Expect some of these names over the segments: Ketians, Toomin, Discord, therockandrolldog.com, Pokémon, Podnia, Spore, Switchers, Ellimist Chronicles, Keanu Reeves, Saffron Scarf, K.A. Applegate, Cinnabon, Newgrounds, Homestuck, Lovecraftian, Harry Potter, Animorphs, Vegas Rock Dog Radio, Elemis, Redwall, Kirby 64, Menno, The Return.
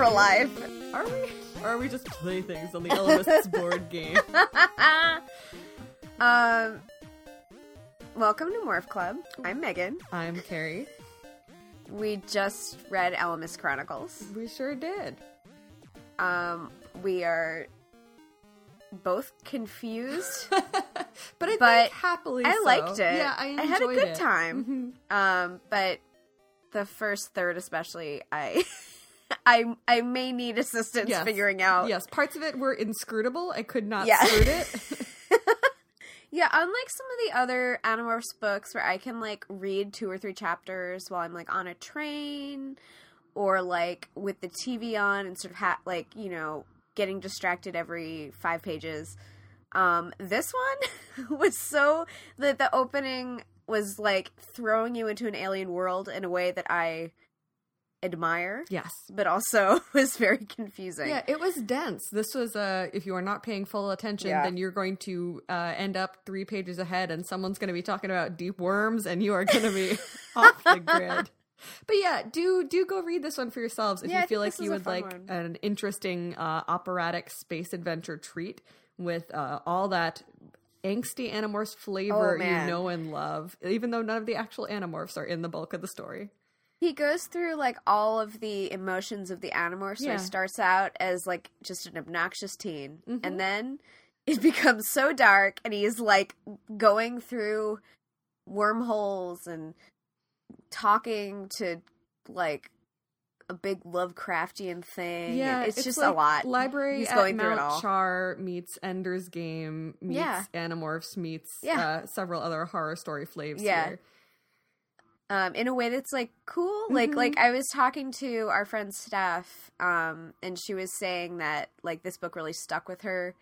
we're alive. Are we? Or are we just playthings on the Ellimist board game? Welcome to Morph Club. I'm Megan. I'm Carrie. We just read Ellimist Chronicles. We sure did. We are both confused, but I think happily I liked it. Yeah, I had a good time. Mm-hmm. But the first third, especially, I may need assistance figuring out. Yes, parts of it were inscrutable. I could not scoot it. Yeah, unlike some of the other Animorphs books where I can, like, read 2 or 3 chapters while I'm, like, on a train or, like, with the TV on and sort of, getting distracted every 5 pages. This one was so... The opening was, like, throwing you into an alien world in a way that I... admire. Yes. But also was very confusing. Yeah, it was dense. This was, if you are not paying full attention, then you're going to end up 3 pages ahead and someone's going to be talking about deep worms and you are going to be off the grid. But yeah, do go read this one for yourselves if you feel like you would like one. An interesting operatic space adventure treat with all that angsty Animorphs flavor you know and love, even though none of the actual Animorphs are in the bulk of the story. He goes through, like, all of the emotions of the Animorphs. So he starts out as, like, just an obnoxious teen. Mm-hmm. And then it becomes so dark, and he's, like, going through wormholes and talking to, like, a big Lovecraftian thing. Yeah, it's just like a lot. Library at Mount Char meets Ender's Game meets Animorphs meets several other horror story flavors here. In a way that's, like, cool. Like, mm-hmm. like I was talking to our friend Steph, and she was saying that, like, this book really stuck with her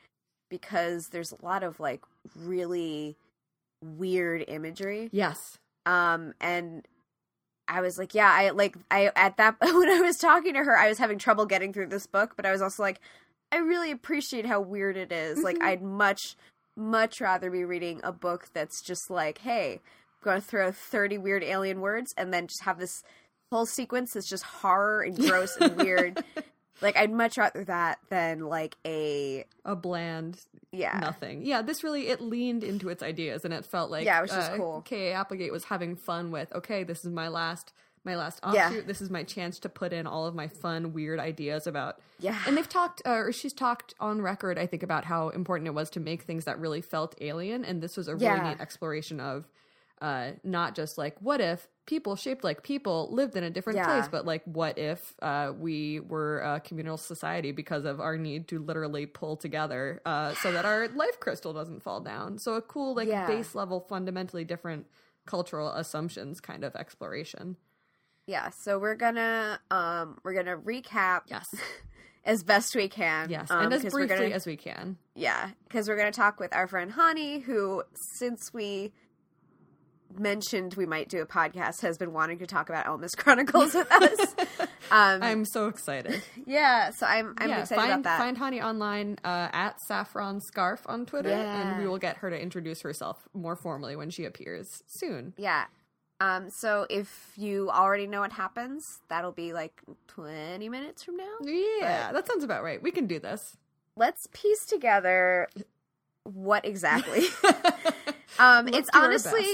because there's a lot of, like, really weird imagery. Yes. And I was like, when I was talking to her, I was having trouble getting through this book, but I was also like, I really appreciate how weird it is. Mm-hmm. Like, I'd much rather be reading a book that's just like, hey... going to throw 30 weird alien words and then just have this whole sequence that's just horror and gross and weird. Like, I'd much rather that than, like, a bland nothing. Yeah, this really, it leaned into its ideas and it felt like... Yeah, it was just cool. K.A. Applegate was having fun with, okay, this is my last offshoot. Yeah. This is my chance to put in all of my fun, weird ideas about... Yeah. And they've talked, or she's talked on record, I think, about how important it was to make things that really felt alien. And this was a really neat exploration of... not just like, what if people shaped like people lived in a different place, but like, what if we were a communal society because of our need to literally pull together so that our life crystal doesn't fall down. So a cool, like, base level, fundamentally different cultural assumptions kind of exploration. Yeah. So we're gonna recap as best we can. Yes. And as briefly as we can. Yeah. Because we're going to talk with our friend Hani, who, since we... mentioned we might do a podcast, has been wanting to talk about Ellimist Chronicles with us. I'm so excited. Yeah, so I'm excited about that. Find Hani online at Saffron Scarf on Twitter, and we will get her to introduce herself more formally when she appears soon. Yeah. So if you already know what happens, that'll be like 20 minutes from now. Yeah, that sounds about right. We can do this. Let's piece together what exactly. It's honestly...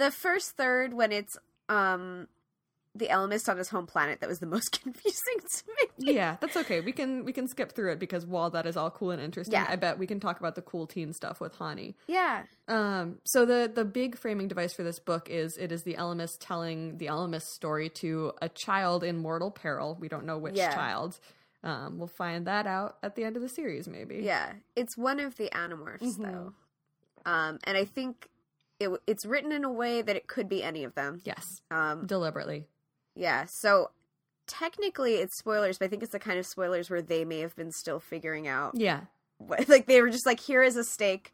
The first third, when it's the Ellimist on his home planet, that was the most confusing to me. Yeah, that's okay. We can skip through it because while that is all cool and interesting, I bet we can talk about the cool teen stuff with Hani. Yeah. So the big framing device for this book is the Ellimist telling the Ellimist story to a child in mortal peril. We don't know which child. We'll find that out at the end of the series, maybe. Yeah. It's one of the Animorphs, though. And I think... It's written in a way that it could be any of them. Yes. Deliberately. Yeah. So technically it's spoilers, but I think it's the kind of spoilers where they may have been still figuring out. Yeah. What, like, they were just like, here is a stake.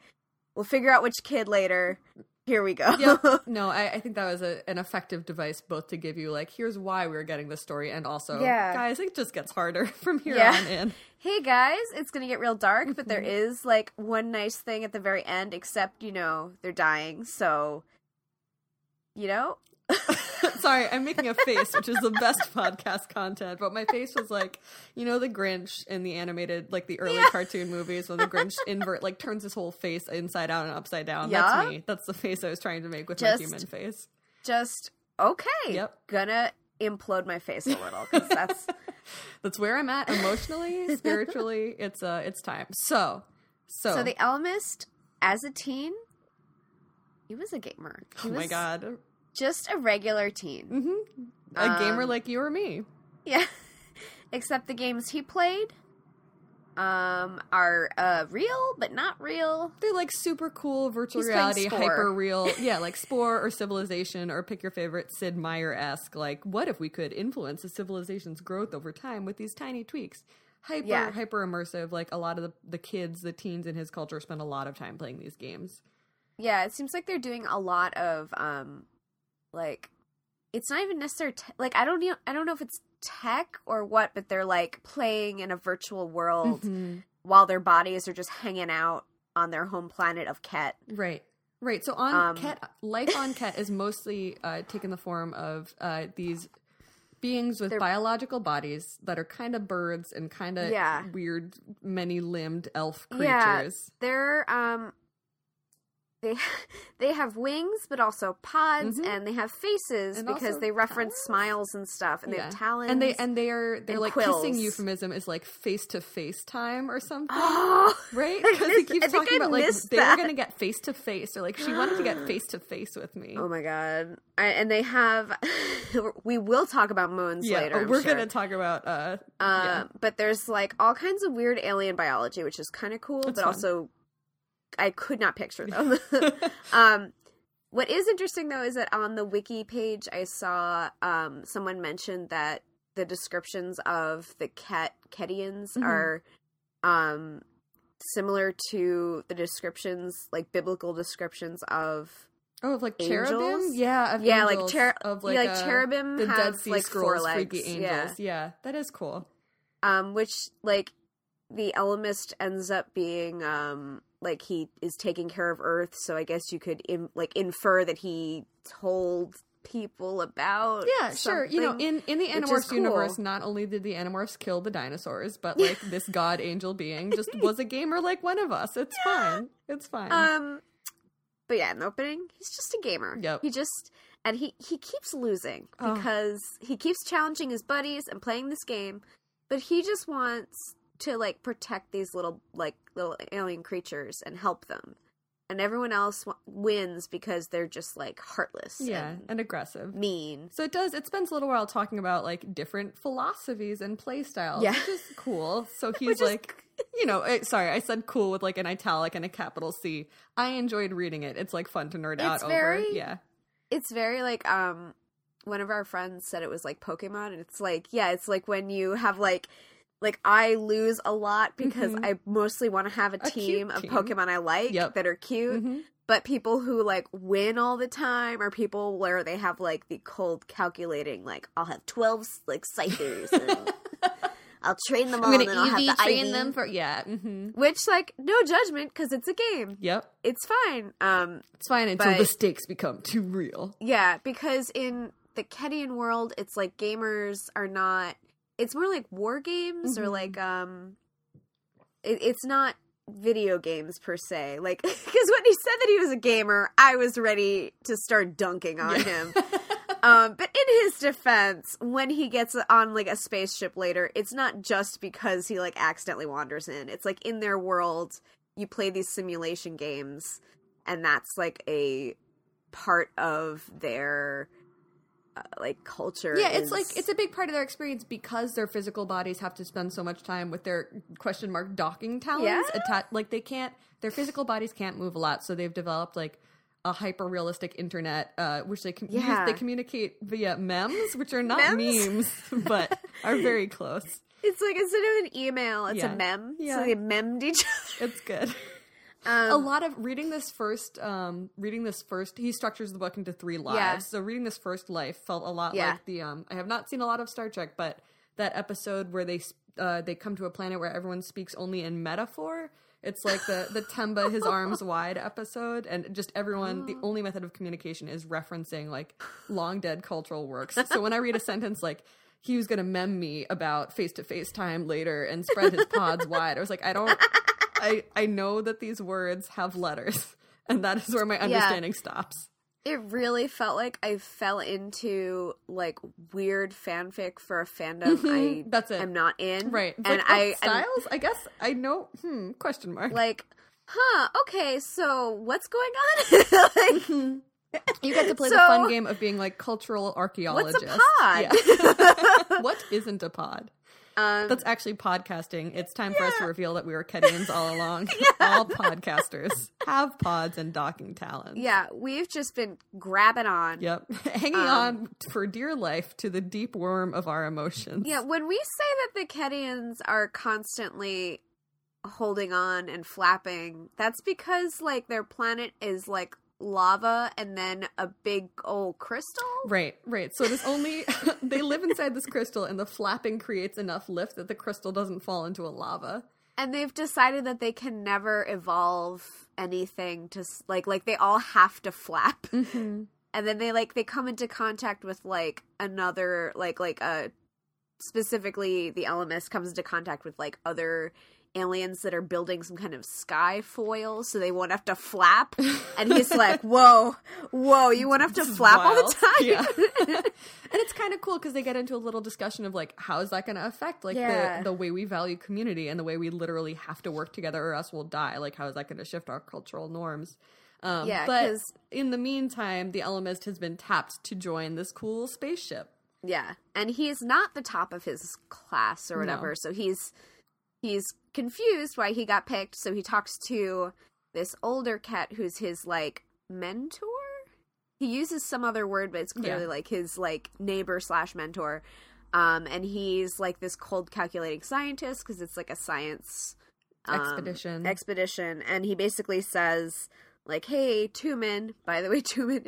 We'll figure out which kid later. Here we go. Yeah. No, I think that was an effective device both to give you, like, here's why we're getting this story. And also, guys, it just gets harder from here on in. Hey, guys, it's going to get real dark, but there is, like, one nice thing at the very end, except, you know, they're dying. So, you know, Sorry, I'm making a face, which is the best podcast content, but my face was like, you know, the Grinch in the animated, like the early cartoon movies when the Grinch turns his whole face inside out and upside down. Yeah. That's me. That's the face I was trying to make with my human face. Gonna implode my face a little, because that's that's where I'm at emotionally, spiritually. It's time. So the Ellimist, as a teen, he was a gamer. My God. Just a regular teen. Mm-hmm. A gamer like you or me. Yeah. Except the games he played are real, but not real. They're like super cool virtual reality, hyper real. Yeah, like Spore or Civilization, or pick your favorite Sid Meier-esque. Like, what if we could influence a civilization's growth over time with these tiny tweaks? Hyper immersive. Like, a lot of the kids, the teens in his culture spend a lot of time playing these games. Yeah, it seems like they're doing a lot of, like, it's not even necessarily, I don't know if it's tech or what, but they're, like, playing in a virtual world while their bodies are just hanging out on their home planet of Ket. Right. So on Ket, life on Ket is mostly taken the form of these beings with biological bodies that are kind of birds and kind of weird, many-limbed elf creatures. Yeah, they're, They have wings, but also pods, and they have faces and because they reference smiles and stuff, and they have talons. And they're like quills. Kissing euphemism is like face to face time or something, right? Because he keeps talking about like they were going to get face to face, or like she wanted to get face to face with me. Oh my God! And they have. We will talk about moons later. We're going to talk about. But there's like all kinds of weird alien biology, which is kind of cool, also. I could not picture them. What is interesting, though, is that on the wiki page, I saw someone mention that the descriptions of the Ketians are similar to the descriptions, like biblical descriptions of angels. Cherubim? Yeah, of angels. Like cherubim the have Dead Sea like Scrolls, four legs. Freaky angels. Yeah, that is cool. Which, like, the Ellimist ends up being... like he is taking care of Earth, so I guess you could infer that he told people about something, in the Animorphs universe. Not only did the Animorphs kill the dinosaurs, but like this god angel being just was a gamer like one of us. It's fine. It's fine. But yeah, in the opening, he's just a gamer. Yep. He keeps losing because he keeps challenging his buddies and playing this game, but he just wants to like protect these little alien creatures and help them, and everyone else wins because they're just like heartless and aggressive, mean. So it spends a little while talking about like different philosophies and play styles, which is cool. So he's like sorry, I said cool with like an italic and a capital C. I enjoyed reading it. It's like fun to nerd out over. Yeah, it's very like one of our friends said it was like Pokemon, and it's like it's like when you have like I lose a lot because I mostly want to have a team of Pokemon I like that are cute. Mm-hmm. But people who like win all the time are people where they have like the cold calculating. Like I'll have 12 like Scythers. And I'll train them all, and then I'll have the train IV. Them for which like no judgment because it's a game. Yep, it's fine. It's fine until the stakes become too real. Yeah, because in the Ketian world, it's like gamers are not. It's more like war games or like it's not video games per se. Like because when he said that he was a gamer, I was ready to start dunking on him. But in his defense, when he gets on like a spaceship later, it's not just because he like accidentally wanders in. It's like in their world, you play these simulation games, and that's like a part of their. Like culture. Yeah, it's like it's a big part of their experience because their physical bodies have to spend so much time with their ? Docking talons. Yeah? Their physical bodies can't move a lot, so they've developed like a hyper realistic internet, which they can use. They communicate via memes, which are not memes, but are very close. It's like instead of an email, it's a mem. Yeah. So they memed each other. It's good. A lot of reading this first, he structures the book into 3 lives. Yeah. So reading this first life felt a lot like the, I have not seen a lot of Star Trek, but that episode where they come to a planet where everyone speaks only in metaphor. It's like the Temba, his arms wide episode, and just everyone, the only method of communication is referencing like long dead cultural works. So when I read a sentence like, he was going to mem me about face-to-face time later and spread his pods wide, I was like, I know that these words have letters, and that is where my understanding stops. It really felt like I fell into like weird fanfic for a fandom I'm not in. Right. It's and like, styles? I guess I know. Question mark. Like, okay, so what's going on? You get to play the fun game of being like cultural archaeologist. What's a pod? Yeah. What isn't a pod? That's actually podcasting. It's time for us to reveal that we were Ketians all along. All podcasters have pods and docking talents. Yeah, we've just been grabbing on. Yep. Hanging on for dear life to the deep worm of our emotions. Yeah, when we say that the Ketians are constantly holding on and flapping, that's because, like, their planet is, like, lava and then a big old crystal. Right. So there's only they live inside this crystal, and the flapping creates enough lift that the crystal doesn't fall into a lava. And they've decided that they can never evolve anything to like they all have to flap. Mm-hmm. And then they come into contact with like another specifically the Elemis comes into contact with like other aliens that are building some kind of sky foil so they won't have to flap, and he's like, whoa, you won't have to flap all the time. And it's kind of cool because they get into a little discussion of like, how is that going to affect like the way we value community and the way we literally have to work together or else we'll die, like how is that going to shift our cultural norms? But in the meantime, the Elemist has been tapped to join this cool spaceship, and he's not the top of his class or whatever. So he's confused why he got picked, so he talks to this older cat who's his like mentor. He uses some other word, but it's clearly like his like neighbor slash mentor, and he's like this cold calculating scientist because it's like a science expedition. And he basically says like, hey, Toomin, by the way, Toomin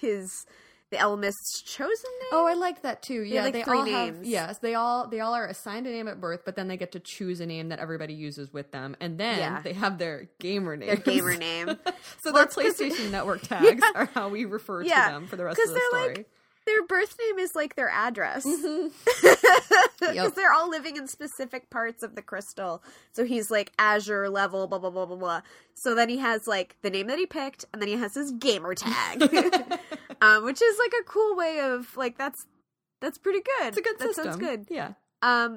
is the Ellimist's chosen name? Oh, I like that too. Yeah, they all names. Have yes, they all are assigned a name at birth, but then they get to choose a name that everybody uses with them, and then they have their gamer name. Their gamer name. Their PlayStation Network tags are how we refer to them for the rest of the story. Like, their birth name is like their address. Because they're all living in specific parts of the crystal. So he's like Azure level, blah, blah, blah, blah, blah. So then he has like the name that he picked, and then he has his gamer tag. Which is like a cool way of like, that's pretty good. It's a good system. That sounds good. Yeah.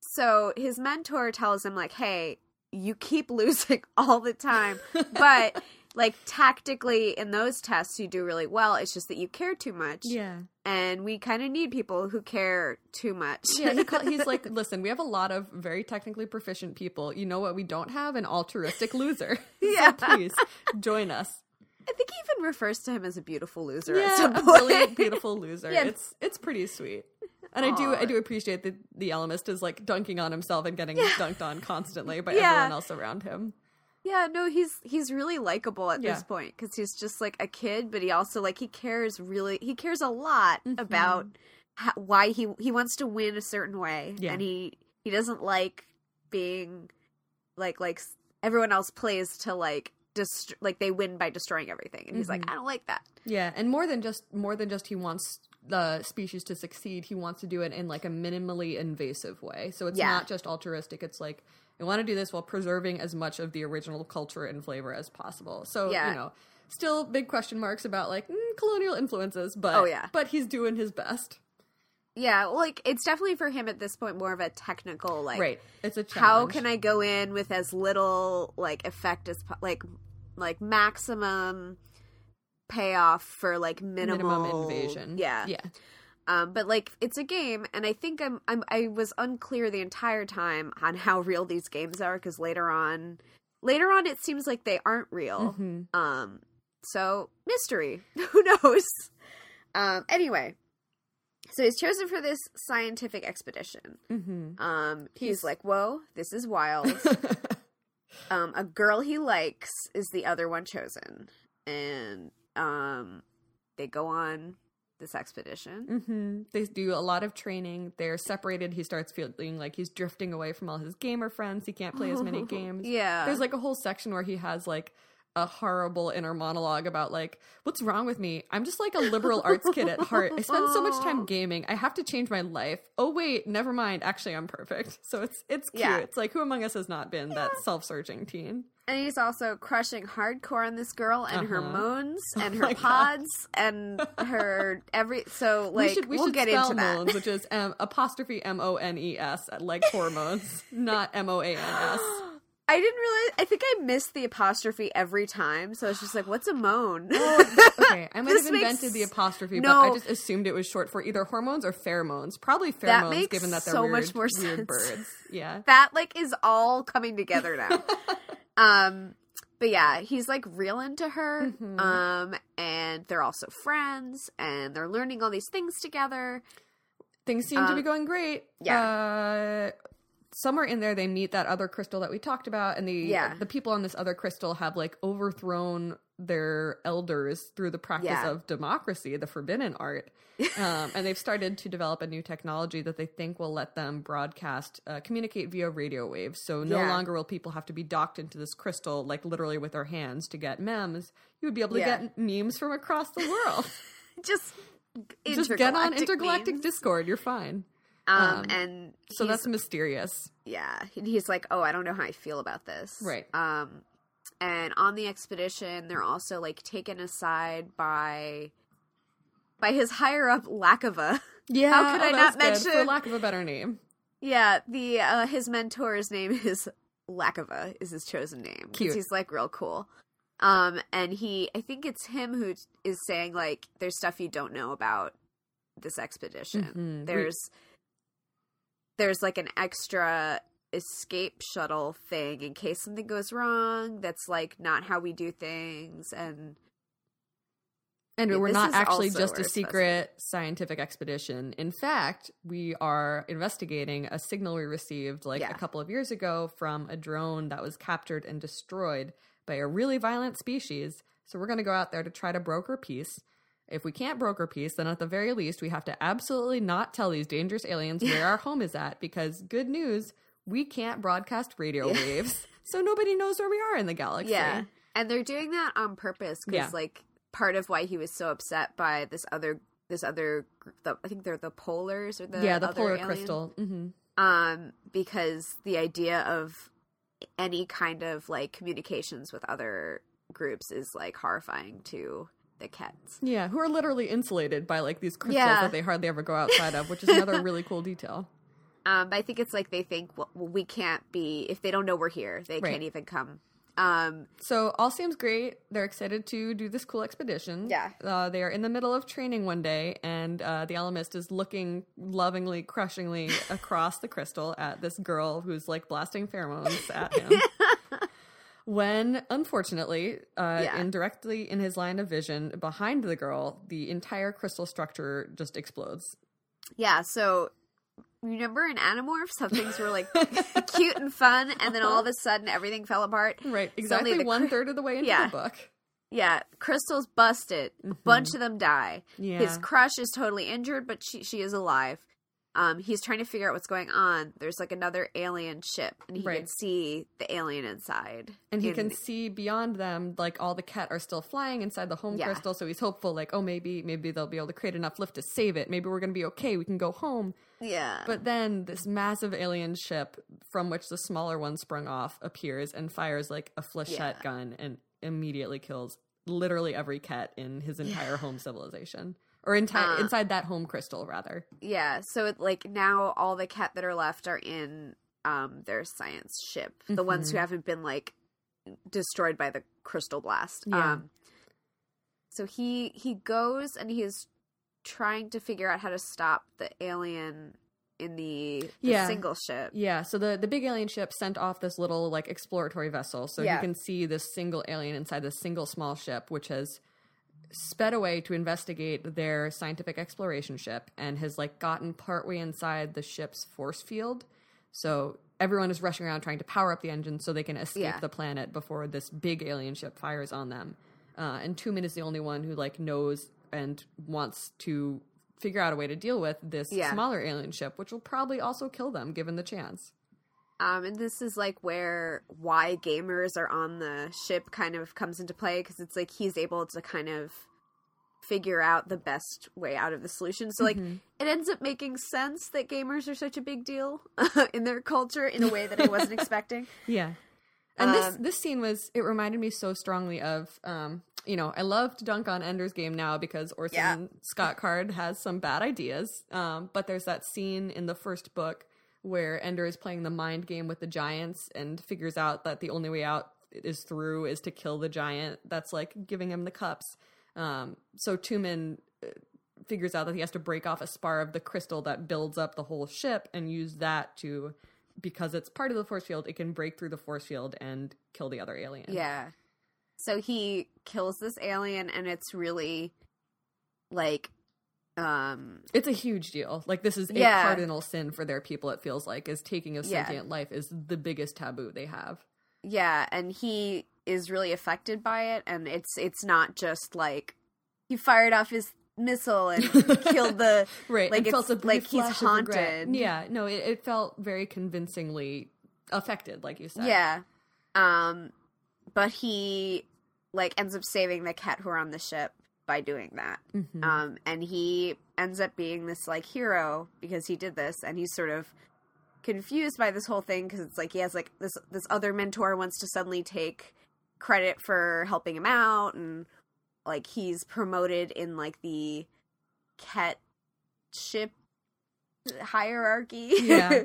So his mentor tells him like, hey, you keep losing all the time, but like tactically in those tests you do really well. It's just that you care too much. Yeah. And we kind of need people who care too much. Yeah. He's like, listen, we have a lot of very technically proficient people. You know what we don't have? An altruistic loser. Yeah. So please join us. I think he even refers to him as a beautiful loser. Yeah, a brilliant, beautiful loser. Yeah. It's pretty sweet. And I do appreciate that the Ellimist is like dunking on himself and getting dunked on constantly by everyone else around him. Yeah, no, he's really likable at this point because he's just like a kid, but he also like he cares a lot about why he wants to win a certain way, and he doesn't like being like everyone else plays to like. Like they win by destroying everything, and he's like, I don't like that. Yeah, and more than just he wants the species to succeed, he wants to do it in like a minimally invasive way. So it's not just altruistic, it's like I want to do this while preserving as much of the original culture and flavor as possible. So you know, still big question marks about like colonial influences, but but he's doing his best. Yeah, well, like, it's definitely for him at this point more of a technical, like... Right, it's a challenge. How can I go in with as little, like, effect as... Like maximum payoff for, like, minimum invasion. Yeah. Yeah. But, like, it's a game, and I think I was unclear the entire time on how real these games are, because later on it seems like they aren't real. Mm-hmm. So, mystery. Who knows? Anyway... So he's chosen for this scientific expedition. Mm-hmm. He's like, whoa, this is wild. A girl he likes is the other one chosen. And they go on this expedition. Mm-hmm. They do a lot of training. They're separated. He starts feeling like he's drifting away from all his gamer friends. He can't play as many games. Yeah. There's like a whole section where he has like a horrible inner monologue about like, what's wrong with me? I'm just like a liberal arts kid at heart. I spend so much time gaming. I have to change my life. Oh wait, never mind. Actually, I'm perfect. So it's cute. Yeah. It's like, who among us has not been that self-searching teen? And he's also crushing hardcore on this girl and her moons and her pods and her every. So like we should get spell into that, moans, which is apostrophe MONES, like hormones, not MOANS. I didn't realize. I think I missed the apostrophe every time, so I was just like, "What's a moan?" Okay, I might have invented the apostrophe, but I just assumed it was short for either hormones or pheromones. Probably pheromones, that makes given that they're so weird, much more weird sense. Birds. Yeah, that like is all coming together now. But yeah, he's like real into her. Mm-hmm. And they're also friends, and they're learning all these things together. Things seem to be going great. Yeah. Somewhere in there, they meet that other crystal that we talked about, and the people on this other crystal have, like, overthrown their elders through the practice of democracy, the forbidden art. And they've started to develop a new technology that they think will let them broadcast, communicate via radio waves. So no longer will people have to be docked into this crystal, like, literally with their hands to get memes. You would be able to get memes from across the world. Just get on intergalactic memes. Discord. You're fine. And so that's mysterious. Yeah. He's like, oh, I don't know how I feel about this. Right. And on the expedition, they're also like taken aside by his higher up Lackofa. Yeah. How could I not mention? For lack of a better name. Yeah. The, his mentor's name is Lackofa is his chosen name. Cute. He's like real cool. And I think it's him who is saying like, there's stuff you don't know about this expedition. Mm-hmm. There's like an extra escape shuttle thing in case something goes wrong. That's like not how we do things, and we're not actually just a secret scientific expedition. In fact, we are investigating a signal we received like a couple of years ago from a drone that was captured and destroyed by a really violent species. So we're going to go out there to try to broker peace. If we can't broker peace, then at the very least, we have to absolutely not tell these dangerous aliens where our home is at, because good news, we can't broadcast radio waves, so nobody knows where we are in the galaxy. Yeah, and they're doing that on purpose, because like part of why he was so upset by this other, I think they're the Polars or the other polar alien crystal, mm-hmm. Because the idea of any kind of like communications with other groups is like horrifying to the Kets. Yeah, who are literally insulated by like these crystals that they hardly ever go outside of, which is another really cool detail. But I think it's like they think, well, we can't be, if they don't know we're here, they can't even come. So all seems great. They're excited to do this cool expedition. Yeah. They are in the middle of training one day, and the Elemist is looking lovingly, crushingly across the crystal at this girl who's like blasting pheromones at him. When, unfortunately, indirectly in his line of vision, behind the girl, the entire crystal structure just explodes. Yeah, so remember in Animorphs how things were like cute and fun, and then all of a sudden everything fell apart? Right, exactly one-third of the way into the book. Yeah, crystals busted. Mm-hmm. A bunch of them die. Yeah. His crush is totally injured, but she is alive. He's trying to figure out what's going on. There's like another alien ship, and he can see the alien inside. And he can see beyond them, like all the Ket are still flying inside the home crystal. So he's hopeful, like, oh, maybe they'll be able to create enough lift to save it. Maybe we're going to be okay. We can go home. Yeah. But then this massive alien ship from which the smaller one sprung off appears and fires like a flechette gun and immediately kills literally every Ket in his entire home civilization. Or inside that home crystal, rather. Yeah, so it, like now all the Ket that are left are in their science ship. Mm-hmm. The ones who haven't been like destroyed by the crystal blast. Yeah. So he goes and he's trying to figure out how to stop the alien in the single ship. Yeah, so the big alien ship sent off this little like exploratory vessel. So you can see this single alien inside this single small ship, which has sped away to investigate their scientific exploration ship and has like gotten partway inside the ship's force field. So everyone is rushing around trying to power up the engine so they can escape the planet before this big alien ship fires on them. And Toomin is the only one who like knows and wants to figure out a way to deal with this smaller alien ship, which will probably also kill them given the chance. And this is like where why gamers are on the ship kind of comes into play, because it's like he's able to kind of figure out the best way out of the solution. So like it ends up making sense that gamers are such a big deal in their culture in a way that I wasn't expecting. Yeah. And this scene it reminded me so strongly of, you know, I love to dunk on Ender's Game now because Orson Scott Card has some bad ideas. But there's that scene in the first book where Ender is playing the mind game with the giants and figures out that the only way out is to kill the giant that's like giving him the cups. So Toomin figures out that he has to break off a spar of the crystal that builds up the whole ship and use that to, because it's part of the force field, it can break through the force field and kill the other alien. Yeah. So he kills this alien, and it's really, like, it's a huge deal. Like, this is a cardinal sin for their people, it feels like, is taking a sentient life is the biggest taboo they have. Yeah, and he is really affected by it, and it's not just, like, he fired off his missile and killed the... Right, like, it felt like he's haunted. Yeah, no, it felt very convincingly affected, like you said. Yeah, but he... like, ends up saving the cat who are on the ship by doing that. Mm-hmm. And he ends up being this, like, hero because he did this, and he's sort of confused by this whole thing because it's, like, he has, like, this other mentor wants to suddenly take credit for helping him out, and, like, he's promoted in, like, the cat ship hierarchy. Yeah.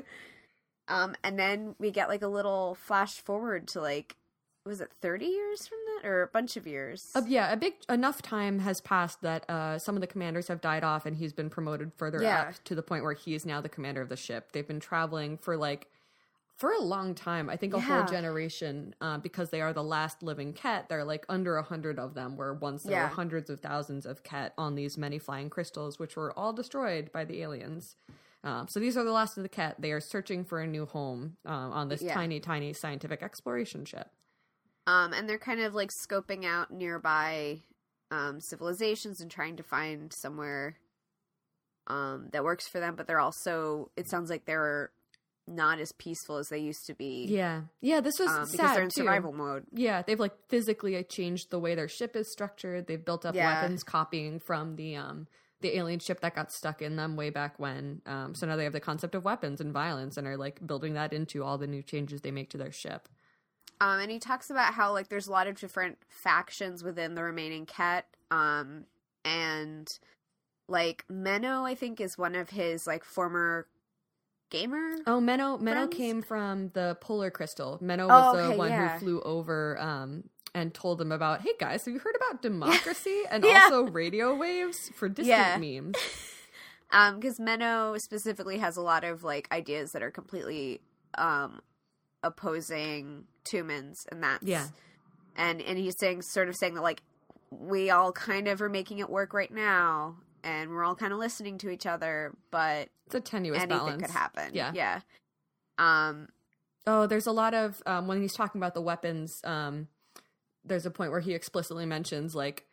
And then we get, like, a little flash forward to, like, was it 30 years from that, or a bunch of years? Yeah, enough time has passed that some of the commanders have died off, and he's been promoted further up to the point where he is now the commander of the ship. They've been traveling for a long time. I think a whole generation, because they are the last living Ket. There are like under 100 of them, where once there were hundreds of thousands of Ket on these many flying crystals, which were all destroyed by the aliens. So these are the last of the Ket. They are searching for a new home on this tiny, tiny scientific exploration ship. And they're kind of, like, scoping out nearby civilizations and trying to find somewhere that works for them. But they're also, it sounds like they're not as peaceful as they used to be. Yeah. Yeah, this was sad, because they're in survival mode. Yeah, they've, like, physically changed the way their ship is structured. They've built up weapons copying from the alien ship that got stuck in them way back when. So now they have the concept of weapons and violence and are, like, building that into all the new changes they make to their ship. And he talks about how, like, there's a lot of different factions within the remaining Ket. And, like, Menno, I think, is one of his, like, former gamer Menno came from the Polar Crystal. Menno was who flew over and told them about, hey, guys, have you heard about democracy and also radio waves for distant memes? Because Menno specifically has a lot of, like, ideas that are completely opposing Toomin's, and that's and he's saying that, like, we all kind of are making it work right now, and we're all kind of listening to each other, but it's a tenuous balance. Could happen. There's a lot of when he's talking about the weapons, there's a point where he explicitly mentions, like,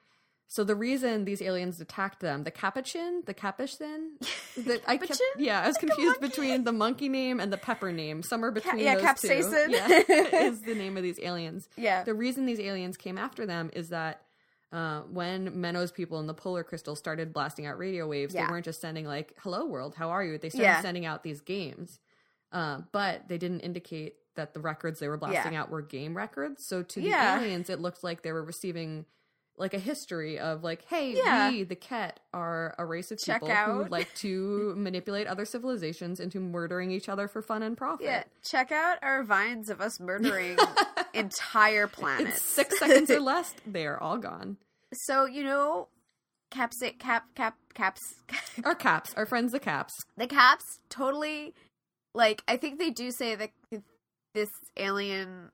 so the reason these aliens attacked them, the Capuchin? I was confused between the monkey name and the pepper name. Somewhere between those two. Capsaicin. Is the name of these aliens. Yeah. The reason these aliens came after them is that when Menno's people in the Polar Crystal started blasting out radio waves, they weren't just sending, like, hello, world, how are you? They started sending out these games. But they didn't indicate that the records they were blasting out were game records. So to the aliens, it looked like they were receiving... like a history of, like, hey, we, the Ket, are a race of people who like to manipulate other civilizations into murdering each other for fun and profit. Yeah, check out our vines of us murdering entire planets. In 6 seconds or less, they are all gone. So, you know, Caps, our friends the Caps. The Caps, totally, like, I think they do say that this alien...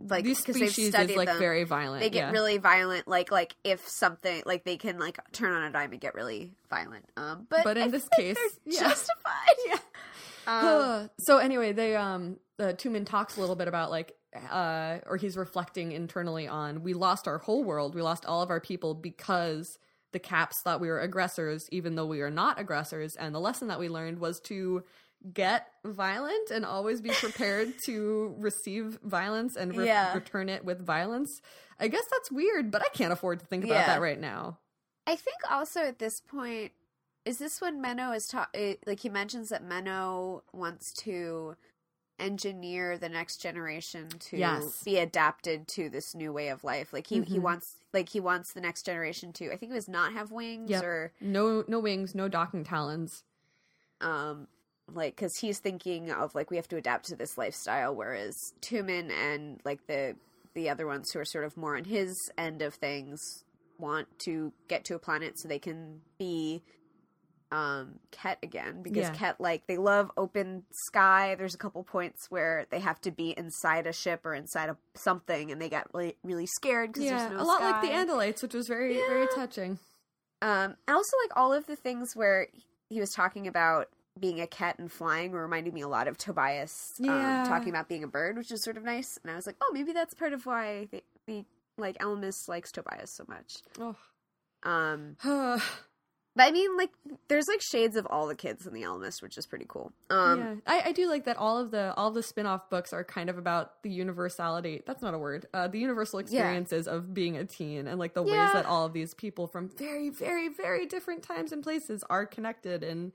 like, these species is, like, them, very violent. They get really violent. Like if something, like, they can, like, turn on a dime and get really violent. But in this case, they're justified. Yeah. So anyway, they Toomin talks a little bit about, like, or he's reflecting internally on, we lost our whole world, we lost all of our people because the Caps thought we were aggressors, even though we are not aggressors. And the lesson that we learned was to get violent and always be prepared to receive violence and return it with violence. I guess that's weird, but I can't afford to think about that right now. I think also at this point, is this when Menno is like he mentions that Menno wants to engineer the next generation to be adapted to this new way of life. Like he wants the next generation to, I think it was, not have wings or no wings, no docking talons. Like, because he's thinking of, like, we have to adapt to this lifestyle, whereas Toomin and, like, the other ones who are sort of more on his end of things want to get to a planet so they can be Ket again, because Ket, like, they love open sky. There's a couple points where they have to be inside a ship or inside a something, and they got really, really scared because there's no sky. A lot like the Andalites, which was very, very touching. And also, like, all of the things where he was talking about being a cat and flying reminded me a lot of Tobias talking about being a bird, which is sort of nice. And I was like, oh, maybe that's part of why the like Elemis likes Tobias so much. But I mean, like, there's like shades of all the kids in the Elemis, which is pretty cool. I do like that all the spin-off books are kind of about the universality. That's not a word. The universal experiences of being a teen, and like the ways that all of these people from very, very, very different times and places are connected and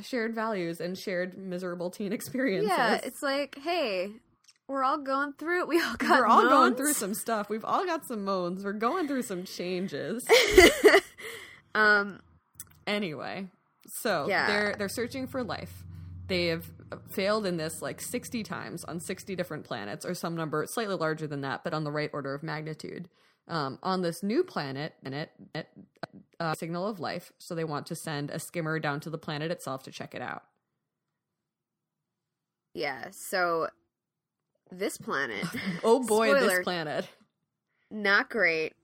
shared values and shared miserable teen experiences. Yeah, it's like, hey, we're all going through it. We're all going through some stuff. We've all got some moans. We're going through some changes. Anyway, so they're searching for life. They have failed in this like 60 times on 60 different planets, or some number slightly larger than that, but on the right order of magnitude. On this new planet, and it signal of life, so they want to send a skimmer down to the planet itself to check it out. Yeah, so this planet. Oh boy, spoiler, this planet. Not great.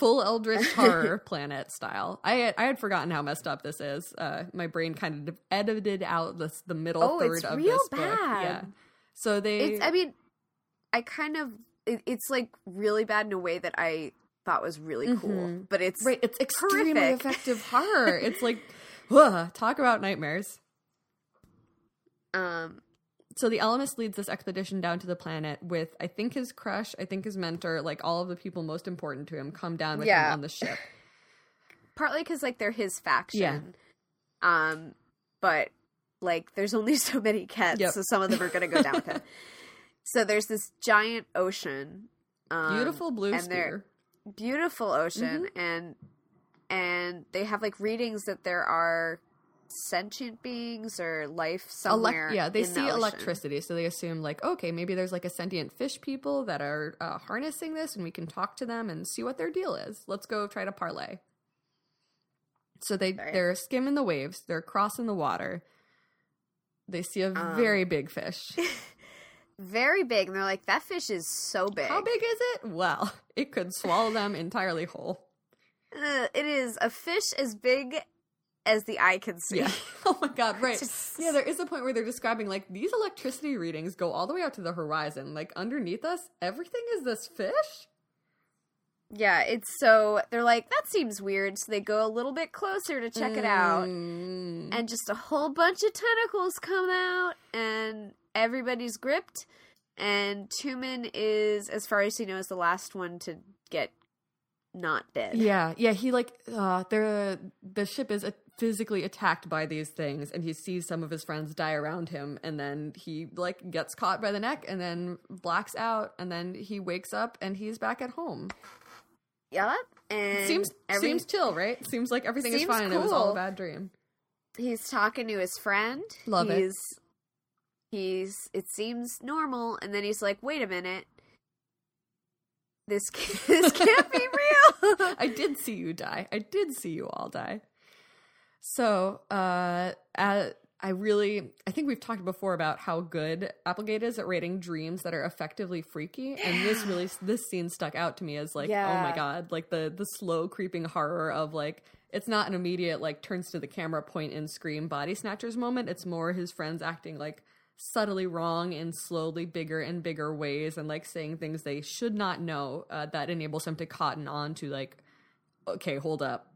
Full Eldritch Horror planet style. I had forgotten how messed up this is. My brain kind of edited out the middle third of this book. Oh, it's real bad. Yeah. So they... It's like really bad in a way that I thought was really cool, but it's right. It's extremely effective horror. It's like, talk about nightmares. So the Elemis leads this expedition down to the planet with, I think, his crush, I think his mentor, like all of the people most important to him come down with him on the ship. Partly because like they're his faction, but like there's only so many cats, so some of them are going to go down with him. So there's this giant ocean, beautiful blue sphere, beautiful ocean, and they have like readings that there are sentient beings or life somewhere. They see electricity, so they assume like, okay, maybe there's like a sentient fish people that are harnessing this, and we can talk to them and see what their deal is. Let's go try to parlay. So they're skimming the waves, they're crossing the water. They see a very big fish. Very big, and they're like, that fish is so big. How big is it? Well, it could swallow them entirely whole. It is a fish as big as the eye can see. Yeah. Oh my god, right. There is a point where they're describing, like, these electricity readings go all the way out to the horizon. Like, underneath us, everything is this fish? Yeah, they're like, that seems weird, so they go a little bit closer to check it out, and just a whole bunch of tentacles come out, and... everybody's gripped, and Toomin is, as far as he knows, the last one to get not dead. Yeah, he, like, the ship is physically attacked by these things, and he sees some of his friends die around him, and then he, like, gets caught by the neck, and then blacks out, and then he wakes up, and he's back at home. Yeah, and... Seems chill, right? Seems like everything is fine, cool. And it was all a bad dream. He's talking to his friend. Love it. It seems normal, and then he's like, wait a minute, this can't be real. I did see you die. I did see you all die. So, I think we've talked before about how good Applegate is at rating dreams that are effectively freaky, and this scene stuck out to me as like, oh my god, like the slow creeping horror of like, it's not an immediate like turns to the camera, point and scream body snatchers moment. It's more his friends acting like subtly wrong in slowly bigger and bigger ways, and like saying things they should not know, that enables him to cotton on to like, okay, hold up,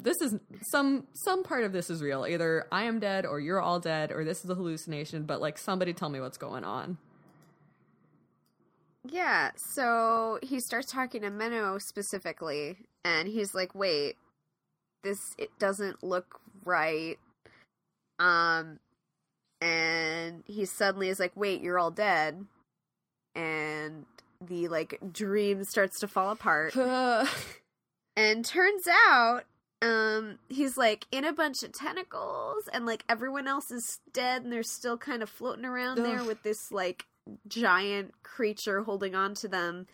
this is some part of this is real. Either I am dead or you're all dead or this is a hallucination, but like somebody tell me what's going on. Yeah, so he starts talking to Menno specifically, and he's like, wait, it doesn't look right. And he suddenly is like, wait, you're all dead. And the, like, dream starts to fall apart. And turns out, he's, like, in a bunch of tentacles, and, like, everyone else is dead, and they're still kind of floating around there with this, like, giant creature holding on to them,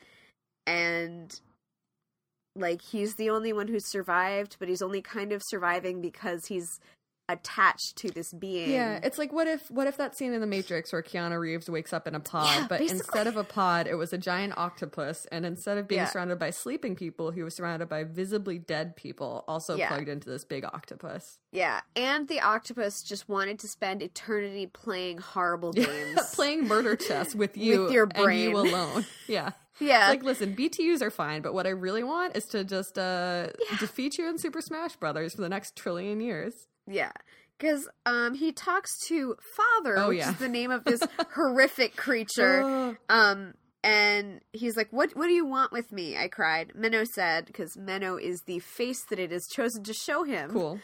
and like he's the only one who survived, but he's only kind of surviving because he's attached to this being. Yeah, it's like what if that scene in The Matrix where Keanu Reeves wakes up in a pod, but basically, instead of a pod it was a giant octopus, and instead of being surrounded by sleeping people, he was surrounded by visibly dead people also plugged into this big octopus. Yeah, and the octopus just wanted to spend eternity playing horrible games. Playing murder chess with you with your brain. And you alone. Yeah. Yeah. It's like, listen, BTUs are fine, but what I really want is to just defeat you in Super Smash Brothers for the next trillion years. Yeah, because he talks to Father, which is the name of this horrific creature. And he's like, what do you want with me? I cried. Menno said, because Menno is the face that it has chosen to show him. Cool.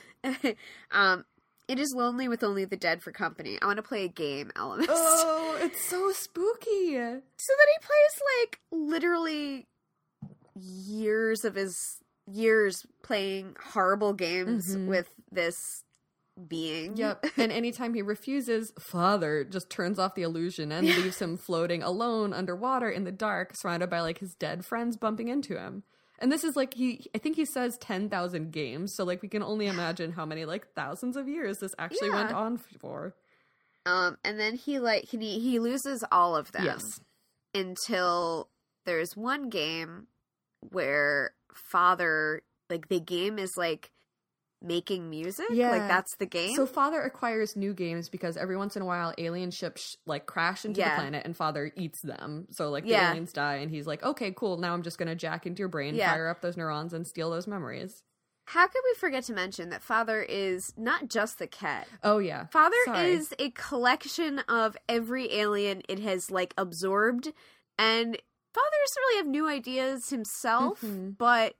It is lonely with only the dead for company. I want to play a game, Elemis. Oh, it's so spooky. So then he plays, like, literally years playing horrible games with this being. Yep. And anytime he refuses, Father just turns off the illusion and leaves him floating alone underwater in the dark, surrounded by like his dead friends bumping into him. And this is like I think he says 10,000 games, so like we can only imagine how many like thousands of years this actually went on for. And then he loses all of them until there's one game where Father, like the game is like making music, like that's the game. So Father acquires new games because every once in a while alien ships like crash into the planet and Father eats them, so like the aliens die and he's like, okay, cool, now I'm just gonna jack into your brain, fire up those neurons and steal those memories. How could we forget to mention that Father is not just the cat? Oh yeah, Father is a collection of every alien it has like absorbed, and Father doesn't really have new ideas himself, but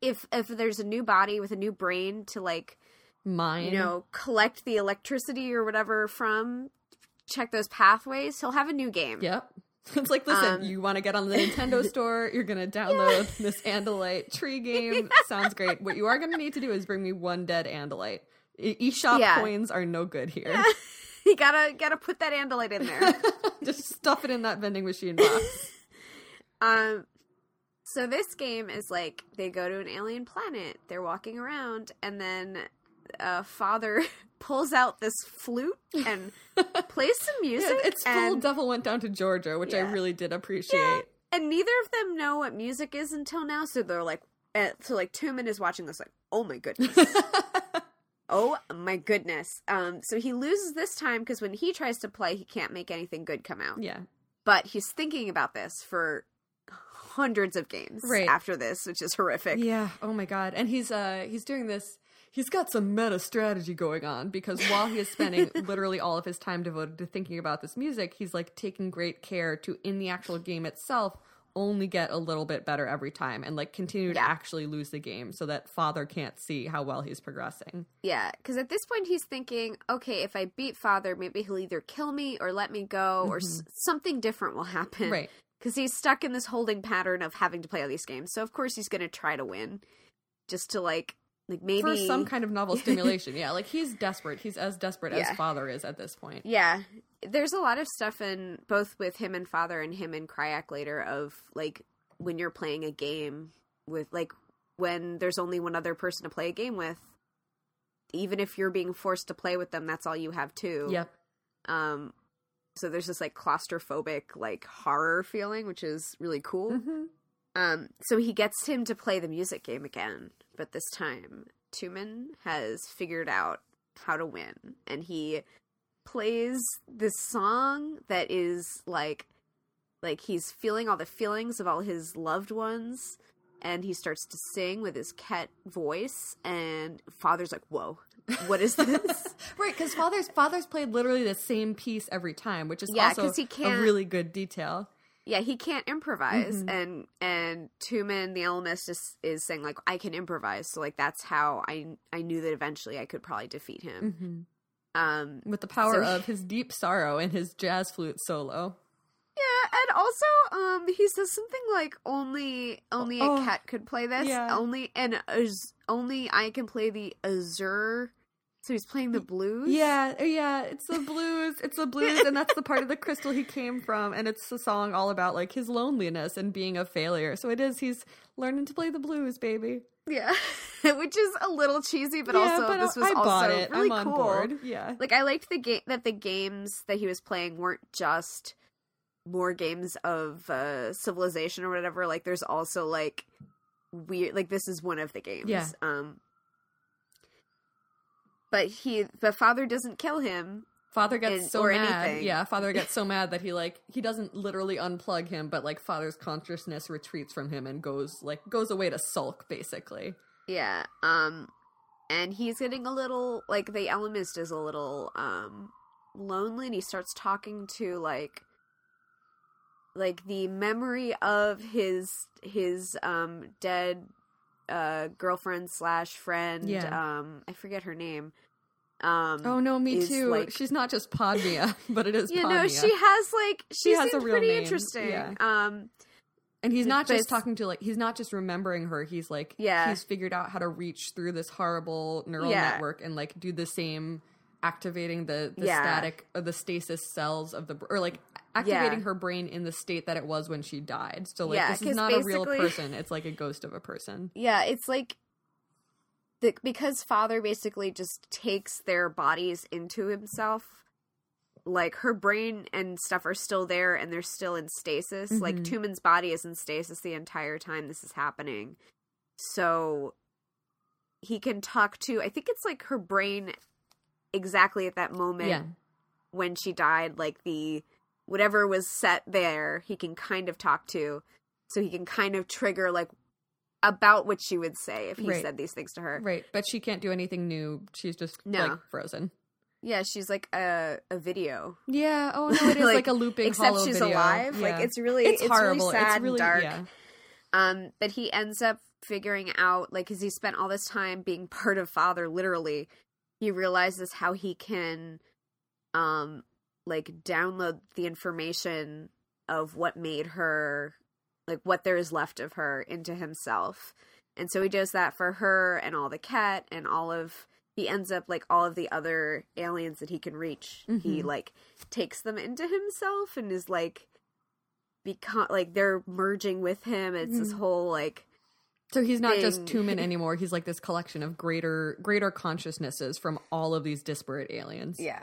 if there's a new body with a new brain to, like, mine, you know, collect the electricity or whatever from, check those pathways, he'll have a new game. Yep. It's like, listen, you want to get on the Nintendo store, you're going to download this Andalite tree game. Sounds great. What you are going to need to do is bring me one dead Andalite. eShop coins are no good here. Yeah. You gotta put that Andalite in there. Just stuff it in that vending machine box. So this game is like, they go to an alien planet, they're walking around, and then Father pulls out this flute and plays some music. It's full Devil Went Down to Georgia, which I really did appreciate. Yeah. And neither of them know what music is until now, so they're like, Toomin is watching this like, oh my goodness. Oh my goodness. So he loses this time because when he tries to play, he can't make anything good come out. Yeah. But he's thinking about this for hundreds of games after this, which is horrific. Yeah. Oh my God. And he's doing this. He's got some meta strategy going on because while he is spending literally all of his time devoted to thinking about this music, he's like taking great care to, in the actual game itself, only get a little bit better every time and like continue to actually lose the game so that Father can't see how well he's progressing. Yeah. Because at this point he's thinking, okay, if I beat Father, maybe he'll either kill me or let me go or something different will happen. Right. Because he's stuck in this holding pattern of having to play all these games. So, of course, he's going to try to win just to, like maybe... For some kind of novel stimulation. Yeah, like, he's desperate. He's as desperate as Father is at this point. Yeah. There's a lot of stuff in both with him and Father and him and Crayak later of, like, when you're playing a game with, like, when there's only one other person to play a game with, even if you're being forced to play with them, that's all you have, too. Yep. So there's this, like, claustrophobic, like, horror feeling, which is really cool. Mm-hmm. So he gets him to play the music game again, but this time Toomin has figured out how to win. And he plays this song that is, like he's feeling all the feelings of all his loved ones and he starts to sing with his cat voice, and Father's like, whoa, what is this? Right, because Father's played literally the same piece every time, which is also a really good detail. Yeah, he can't improvise, mm-hmm. and Toomin, the Elemis, just is saying, like, I can improvise, so, like, that's how I knew that eventually I could probably defeat him. Mm-hmm. With the power of his deep sorrow and his jazz flute solo. Yeah, and also, he says something like, only a cat could play this, yeah. only I can play the azure. So he's playing the blues? Yeah, it's the blues. It's the blues, and that's the part of the crystal he came from, and it's a song all about, like, his loneliness and being a failure. So he's learning to play the blues, baby. Yeah, which is a little cheesy, but really I'm cool. On board. Yeah. Like, I liked that the games that he was playing weren't just more games of Civilization or whatever. Like, there's also, like, weird, like, this is one of the games. Yeah. But Father doesn't kill him. Father gets mad. Anything. Yeah, Father gets so mad that he doesn't literally unplug him, but, like, Father's consciousness retreats from him and goes away to sulk, basically. Yeah. And he's getting a little, like, the Elemist is a little lonely, and he starts talking to, like the memory of his dead girlfriend / friend. Yeah. I forget her name. Oh no, me too. Like, she's not just Podnia, but it is. You Podnia. Know, she has a real pretty name. Interesting. Yeah. And he's not just talking to, like, he's not just remembering her. He's like, yeah. He's figured out how to reach through this horrible neural network and, like, do the same, activating the static or the stasis cells of the, or, like, activating her brain in the state that it was when she died. So, like, this is not a real person. It's like a ghost of a person. Yeah, it's like, because Father basically just takes their bodies into himself, like, her brain and stuff are still there and they're still in stasis. Mm-hmm. Like, Toomin's body is in stasis the entire time this is happening. So he can talk to, I think it's like her brain exactly at that moment when she died, like, the whatever was set there, he can kind of talk to, so he can kind of trigger, like, about what she would say if he said these things to her. Right, but she can't do anything new. She's just, like, frozen. Yeah, she's like a video. Yeah, oh no, it is like a looping except hollow she's video. Alive. Yeah. Like, it's horrible. Really sad, it's really dark. Yeah. But he ends up figuring out, like, because he spent all this time being part of Father, literally, he realizes how he can, like, download the information of what made her, like, what there is left of her into himself. And so he does that for her and all the cat and he ends up, like, all of the other aliens that he can reach. Mm-hmm. He, like, takes them into himself and is, like, like, they're merging with him. It's this whole, like, so he's not just Toomin anymore. He's, like, this collection of greater consciousnesses from all of these disparate aliens. Yeah.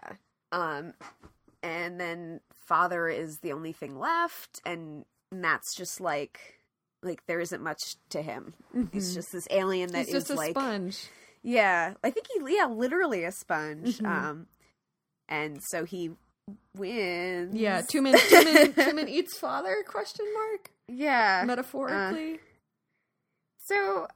And then Father is the only thing left, and Matt's just like there isn't much to him. Mm-hmm. He's just this alien that is just a sponge. Yeah, I think literally a sponge. Mm-hmm. And so he wins. Yeah, Toomin eats Father? ? Yeah, metaphorically. So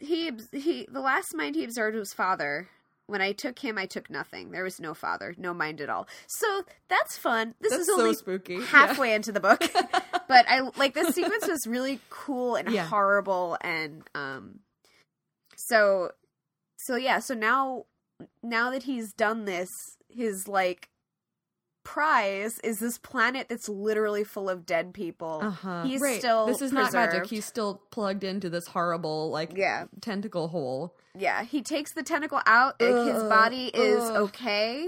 he the last mind he observed was Father. When I took him, I took nothing. There was no Father, no mind at all. So that's fun. That's only so spooky. Halfway into the book. But I like this sequence was really cool and horrible, and so now that he's done this, his, like, prize is this planet that's literally full of dead people. Uh-huh. He's still this is preserved. Not magic. He's still plugged into this horrible, like, tentacle hole. Yeah, he takes the tentacle out. His body is okay,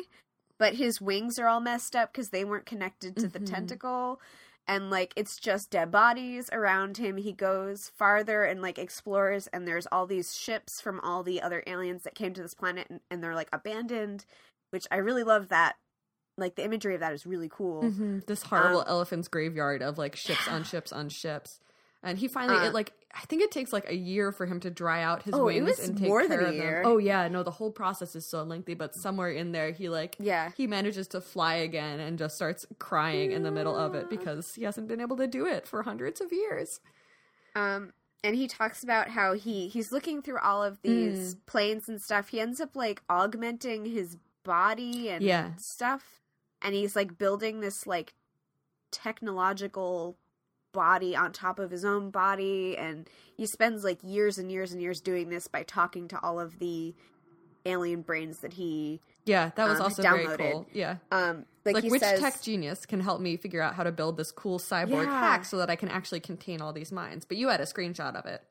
but his wings are all messed up because they weren't connected to the tentacle, and, like, it's just dead bodies around him. He goes farther and, like, explores, and there's all these ships from all the other aliens that came to this planet, and they're, like, abandoned, which I really love that. Like, the imagery of that is really cool. Mm-hmm. This horrible elephant's graveyard of, like, ships on ships on ships. And he finally, I think it takes like a year for him to dry out his wings and take care of them. Oh yeah, no, the whole process is so lengthy, but somewhere in there he manages to fly again and just starts crying in the middle of it because he hasn't been able to do it for hundreds of years. And he talks about how he's looking through all of these planes and stuff. He ends up like augmenting his body and stuff, and he's like building this like technological body on top of his own body, and he spends like years and years and years doing this by talking to all of the alien brains that he that was also downloaded. Very cool. Like he which says, tech genius can help me figure out how to build this cool cyborg hack so that I can actually contain all these minds. But you had a screenshot of it.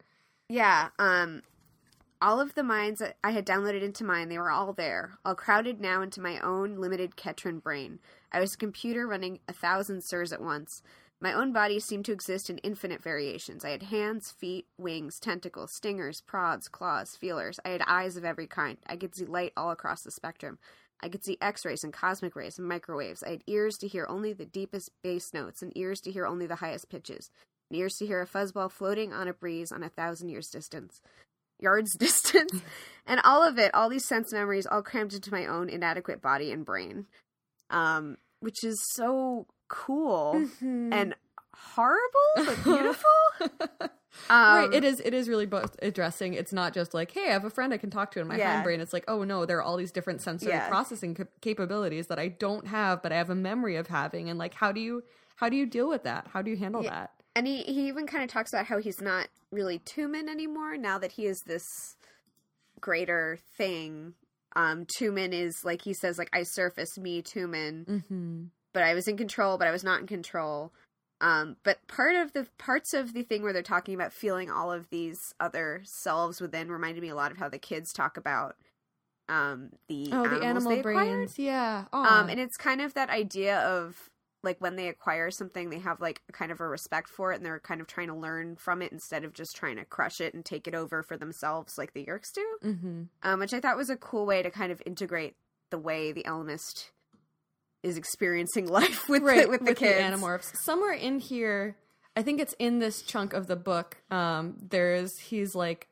All of the minds that I had downloaded into mine, they were all there, all crowded now into my own limited Ketran brain. I was a computer running 1,000 SIRs at once. My own body seemed to exist in infinite variations. I had hands, feet, wings, tentacles, stingers, prods, claws, feelers. I had eyes of every kind. I could see light all across the spectrum. I could see X-rays and cosmic rays and microwaves. I had ears to hear only the deepest bass notes, and ears to hear only the highest pitches, and ears to hear a fuzzball floating on a breeze on 1,000 years distance. Yards distance, and all of it, all these sense memories all crammed into my own inadequate body and brain, which is so cool and horrible but beautiful. Right, it is really both addressing, it's not just like, hey, I have a friend I can talk to in my hindbrain. It's like, oh no, there are all these different sensory processing capabilities that I don't have but I have a memory of having, and like how do you deal with that? How do you handle that? And he even kind of talks about how he's not really Toomin anymore now that he is this greater thing. Toomin is, like he says, like, I surfaced me, Toomin. Mm-hmm. But I was in control, but I was not in control. But parts of the thing where they're talking about feeling all of these other selves within reminded me a lot of how the kids talk about the animal brains. Yeah. And it's kind of that idea of, like, when they acquire something, they have, like, kind of a respect for it, and they're kind of trying to learn from it instead of just trying to crush it and take it over for themselves like the Yerks do, which I thought was a cool way to kind of integrate the way the Ellimist is experiencing life with the kids. The Animorphs. Somewhere in here, I think it's in this chunk of the book, he's like,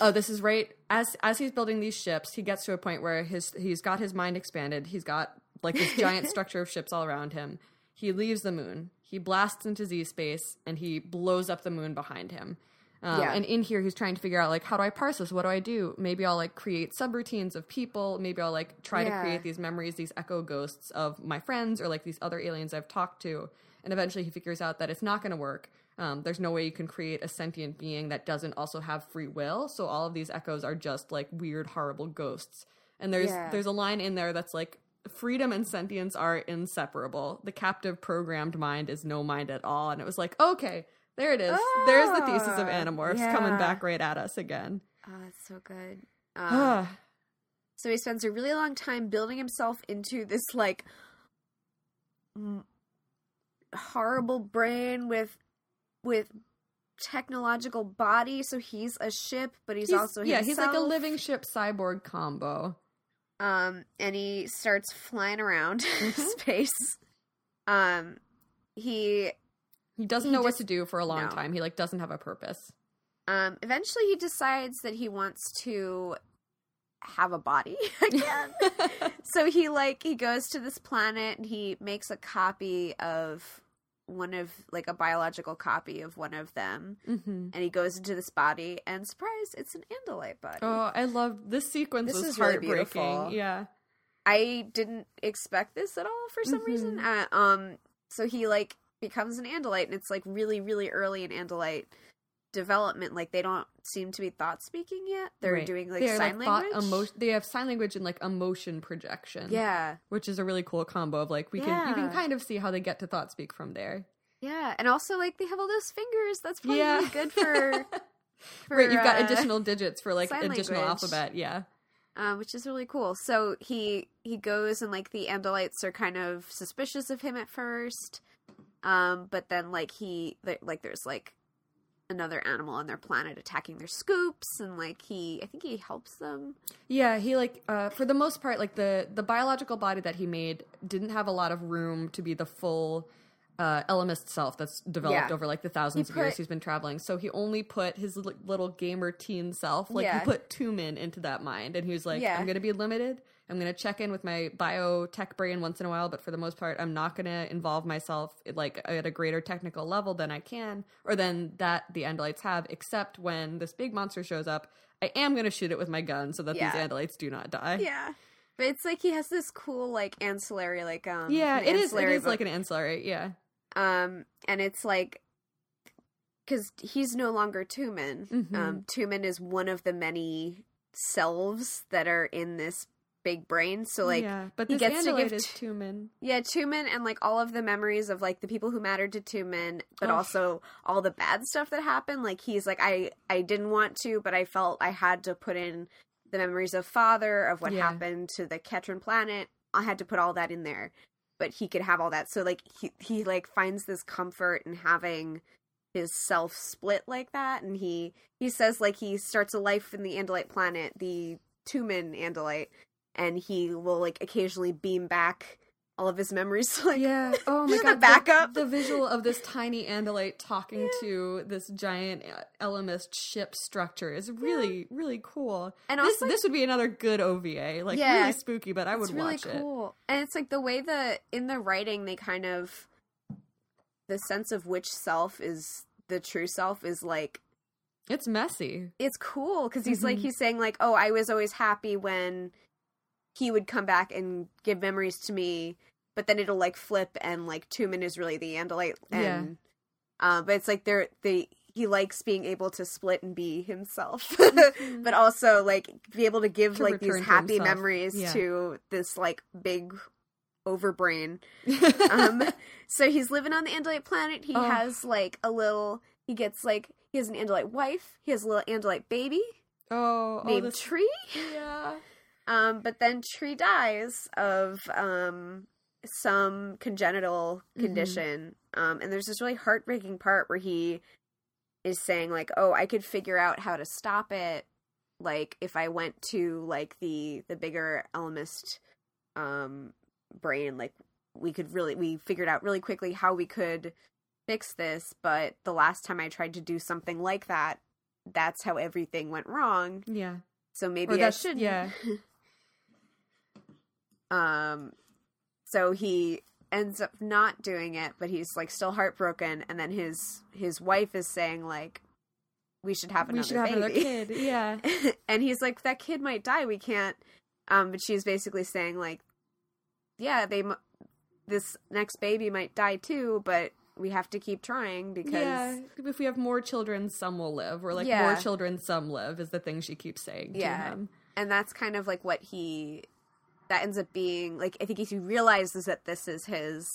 oh, this is right, as he's building these ships, he gets to a point where he's got his mind expanded, he's got like this giant structure of ships all around him. He leaves the moon. He blasts into Z-Space, and he blows up the moon behind him. And in here, he's trying to figure out, like, how do I parse this? What do I do? Maybe I'll, like, create subroutines of people. Maybe I'll, like, try to create these memories, these echo ghosts of my friends or, like, these other aliens I've talked to. And eventually he figures out that it's not going to work. There's no way you can create a sentient being that doesn't also have free will. So all of these echoes are just, like, weird, horrible ghosts. And there's a line in there that's, like, freedom and sentience are inseparable. The captive programmed mind is no mind at all. And it was like, okay, there it is. Oh, there's the thesis of Animorphs coming back right at us again. Oh, that's so good. So he spends a really long time building himself into this, like, horrible brain with technological body. So he's a ship, but he's also himself. Yeah, he's like a living ship cyborg combo. And he starts flying around space. He doesn't know what to do for a long time. He, like, doesn't have a purpose. Eventually he decides that he wants to have a body again. So he goes to this planet and he makes a copy of one of, like, a biological copy of one of them, and he goes into this body, and surprise, it's an Andalite body. Oh, I love this sequence. This was heartbreaking. Really, yeah, I didn't expect this at all for some reason. So he, like, becomes an Andalite, and it's, like, really, really early in Andalite development. Like, they don't seem to be thought speaking yet. They're doing, like, sign language. They have sign language and, like, emotion projection. Yeah, which is a really cool combo of, like, you can kind of see how they get to thought speak from there. Yeah, and also, like, they have all those fingers. That's probably really good for you've got additional digits for, like, additional alphabet. Yeah, which is really cool. So he goes, and, like, the Andalites are kind of suspicious of him at first, but then, like, there's, like, another animal on their planet attacking their scoops, and, like, I think he helps them. Yeah, he, like, for the most part, like, the biological body that he made didn't have a lot of room to be the full Elemis itself that's developed over like the thousands of years he's been traveling. So he only put his little gamer teen self, he put Toomin into that mind. And he was like, I'm going to be limited. I'm going to check in with my biotech brain once in a while. But for the most part, I'm not going to involve myself at a greater technical level than I can or than that the Andalites have, except when this big monster shows up. I am going to shoot it with my gun so that these Andalites do not die. Yeah. But it's like he has this cool ancillary like an ancillary, yeah. And it's like because he's no longer Toomin. Mm-hmm. Toomin is one of the many selves that are in this big brain. So but he gets Andalite to give Toomin. Yeah, Toomin and all of the memories of the people who mattered to Toomin, but also all the bad stuff that happened. He's I didn't want to, but I felt I had to put in the memories of Father, of what happened to the Ketran planet. I had to put all that in there. But he could have all that. So, he finds this comfort in having his self split like that. And he says, he starts a life in the Andalite planet, the Toomin Andalite. And he will, occasionally beam back all of his memories. Oh my God. The backup. The visual of this tiny Andalite talking to this giant Ellimist ship structure is really, really cool. And also, this would be another good OVA. Really spooky, but I would watch it. It's really cool. And it's the way in the writing, they kind of, the sense of which self is the true self is it's messy. It's cool. Cause he's he's saying I was always happy when he would come back and give memories to me, but then it'll flip and Toomin is really the Andalite. And, but it's he likes being able to split and be himself, but also be able to give these happy memories to this big overbrain. So he's living on the Andalite planet. He has he has an Andalite wife. He has a little Andalite baby. Named Tree. Yeah. But then Tree dies of some congenital condition. And there's this really heartbreaking part where he is saying, I could figure out how to stop it, if I went to, the bigger Ellimist brain, we figured out really quickly how we could fix this, but the last time I tried to do something like that, that's how everything went wrong. Yeah. So maybe I shouldn't. Yeah. So he ends up not doing it, but he's still heartbroken. And then his wife is saying we should have another baby. Another kid. Yeah. And he's that kid might die. We can't. But she's basically saying this next baby might die too, but we have to keep trying because if we have more children, some will live. Or more children, some live is the thing she keeps saying to him. And that's kind of what he. That ends up being, I think he realizes that this is his,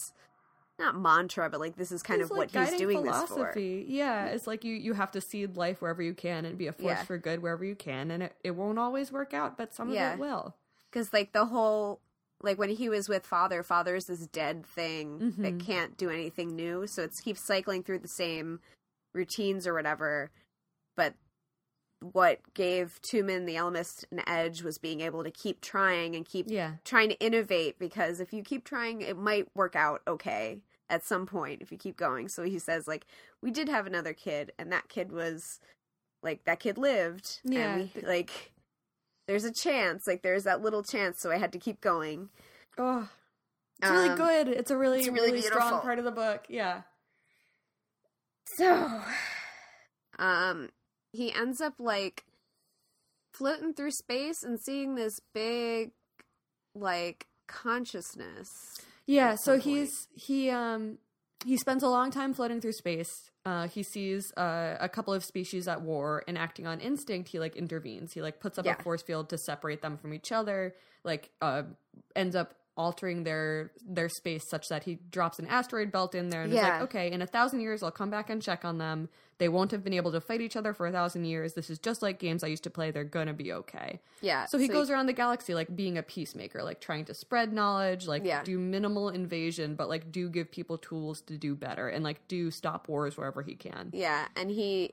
not mantra, but, this is kind of what he's doing this for. Philosophy. Yeah, it's you have to seed life wherever you can and be a force for good wherever you can, and it won't always work out, but some of it will. Because, the whole, when he was with Father is this dead thing that can't do anything new, so it keeps cycling through the same routines or whatever, but what gave Toomin the Ellimist an edge was being able to keep trying and keep trying to innovate, because if you keep trying, it might work out okay at some point if you keep going. So he says, we did have another kid, and that kid was, that kid lived. Yeah. And we, there's a chance. There's that little chance, so I had to keep going. Oh, it's really good. It's a really, really strong part of the book. Yeah. So, he ends up, floating through space and seeing this big, consciousness. Yeah, so he spends a long time floating through space. He sees a couple of species at war, and acting on instinct, he, intervenes. He, puts up a force field to separate them from each other, ends up altering their space such that he drops an asteroid belt in there and is okay, in 1,000 years I'll come back and check on them. They won't have been able to fight each other for 1,000 years. This is just like games I used to play. They're gonna be okay. Yeah. So he goes around the galaxy being a peacemaker, trying to spread knowledge, do minimal invasion, but do give people tools to do better and do stop wars wherever he can. Yeah, and he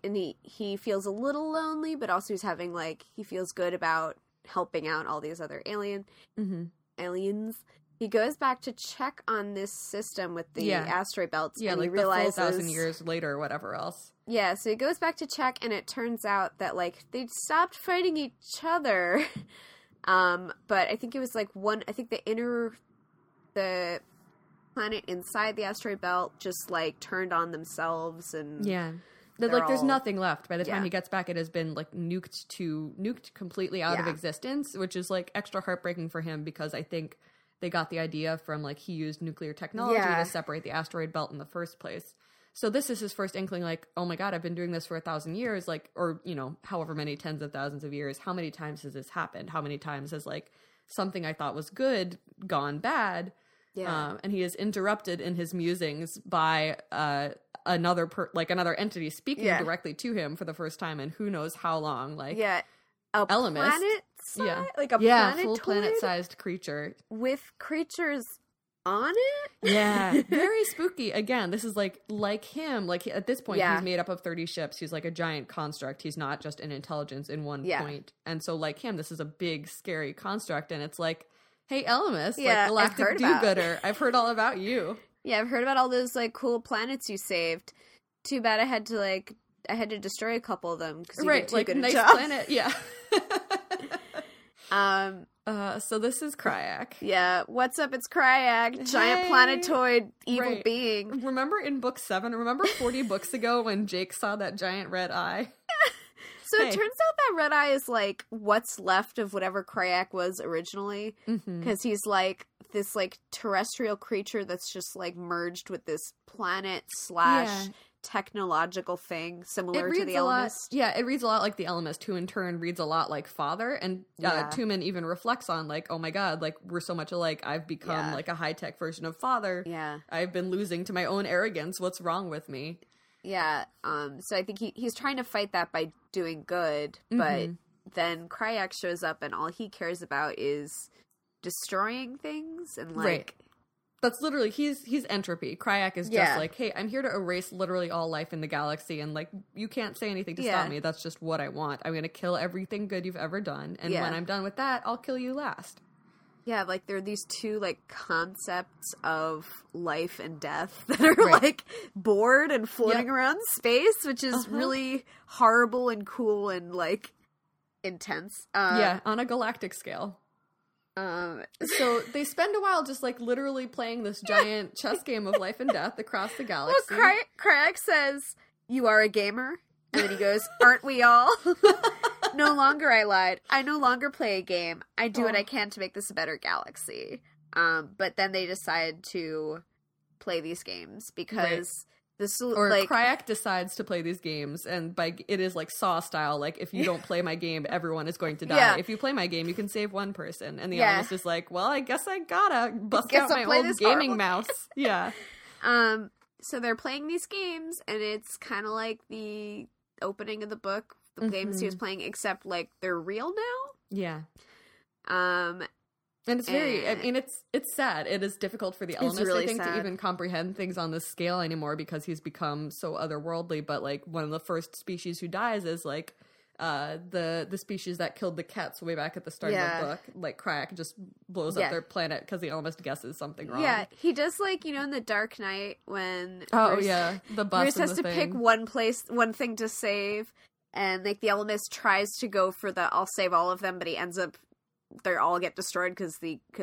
feels a little lonely, but also he's having he feels good about helping out all these other aliens. He goes back to check on this system with the asteroid belts. Yeah, and like he realizes, the 4,000 years later or whatever else. Yeah, so he goes back to check, and it turns out that, like, they'd stopped fighting each other. But I think it was, like, the planet inside the asteroid belt just, like, turned on themselves and... Yeah. Like, there's nothing left. By the time he gets back, it has been, like, nuked completely out of existence, which is, like, extra heartbreaking for him because I think they got the idea from, like, he used nuclear technology to separate the asteroid belt in the first place. So this is his first inkling, like, oh, my God, I've been doing this for 1,000 years, like, or, you know, however many tens of thousands of years. How many times has this happened? How many times has, like, something I thought was good gone bad? Yeah. And he is interrupted in his musings by another entity speaking directly to him for the first time in who knows how long. Like, a Elemis. Full planet-sized creature with creatures on it. Yeah, very spooky. Again, this is like him. Like at this point, he's made up of 30 ships. He's like a giant construct. He's not just an intelligence in one point. And so, like him, this is a big, scary construct. And it's like, hey, Elemis, like galactic do-gooder. I've heard all about you. Yeah, I've heard about all those, like, cool planets you saved. Too bad I had to destroy a couple of them because you did too good a job. Planet, so this is Crayak. Yeah, what's up? It's Crayak, giant planetoid evil being. Remember in book 7? Remember 40 books ago when Jake saw that giant red eye? It turns out that red eye is, like, what's left of whatever Crayak was originally. Because he's, like, this, like, terrestrial creature that's just, like, merged with this planet / technological thing similar to the Ellimist. Yeah, it reads a lot like the Ellimist, who in turn reads a lot like Father. And Toomin even reflects on, like, oh, my God, like, we're so much alike. I've become, like, a high-tech version of Father. Yeah. I've been losing to my own arrogance. What's wrong with me? Yeah, so I think he's trying to fight that by doing good, but then Crayak shows up and all he cares about is destroying things and, like... Right. That's literally, he's entropy. Crayak is just like, hey, I'm here to erase literally all life in the galaxy and, like, you can't say anything to stop me. That's just what I want. I'm gonna kill everything good you've ever done, and when I'm done with that, I'll kill you last. Yeah, like, there are these two, like, concepts of life and death that are, like, bored and floating around space, which is really horrible and cool and, like, intense. On a galactic scale. So they spend a while just, like, literally playing this giant chess game of life and death across the galaxy. Well, Craig says, "You are a gamer." And then he goes, "Aren't we all?" No longer I lied. I no longer play a game. I do what I can to make this a better galaxy. But then they decide to play these games because Crayak decides to play these games, and it is like Saw style. Like, if you don't play my game, everyone is going to die. Yeah. If you play my game, you can save one person. And the Elemis is like, well, I guess I gotta bust out my old gaming mouse. Yeah. So they're playing these games, and it's kind of like the opening of the book. The games he was playing, except, like, they're real now. Yeah. And it's very, I mean, it's sad. It is difficult for the Elemis, really, I think, sad to even comprehend things on this scale anymore because he's become so otherworldly. But, like, one of the first species who dies is, like, the species that killed the Kets way back at the start of the book. Like, Crayak just blows up their planet because the Elemis guesses something wrong. Yeah, he does, like, you know, in The Dark Knight when... Oh, the bus Bruce has to pick one place, one thing to save. And, like, the Elemis tries to go for the I'll save all of them, but he ends up they all get destroyed because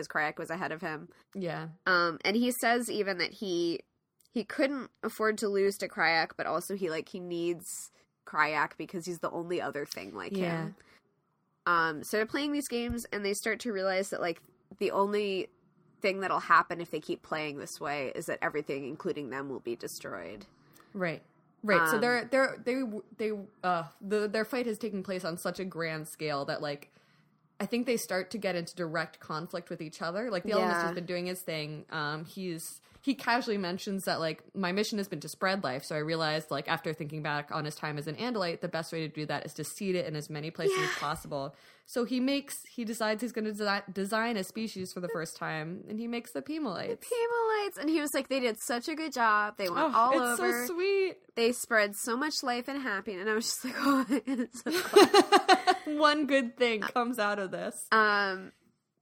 Crayak was ahead of him. Yeah. And he says even that he couldn't afford to lose to Crayak, but also he needs Crayak because he's the only other thing like him. So they're playing these games, and they start to realize that, like, the only thing that'll happen if they keep playing this way is that everything, including them, will be destroyed. Right. Right, so their fight has taken place on such a grand scale that, like, I think they start to get into direct conflict with each other. Like, the Elemis has been doing his thing. He casually mentions that, like, my mission has been to spread life. So I realized, like, after thinking back on his time as an Andalite, the best way to do that is to seed it in as many places as possible. So he decides he's going to design a species for the first time, and he makes the Pemalites. The Pemalites, and he was like, they did such a good job. They went all over. It's so sweet. They spread so much life and happiness, and I was just like, oh, it's so cool. One good thing comes out of this.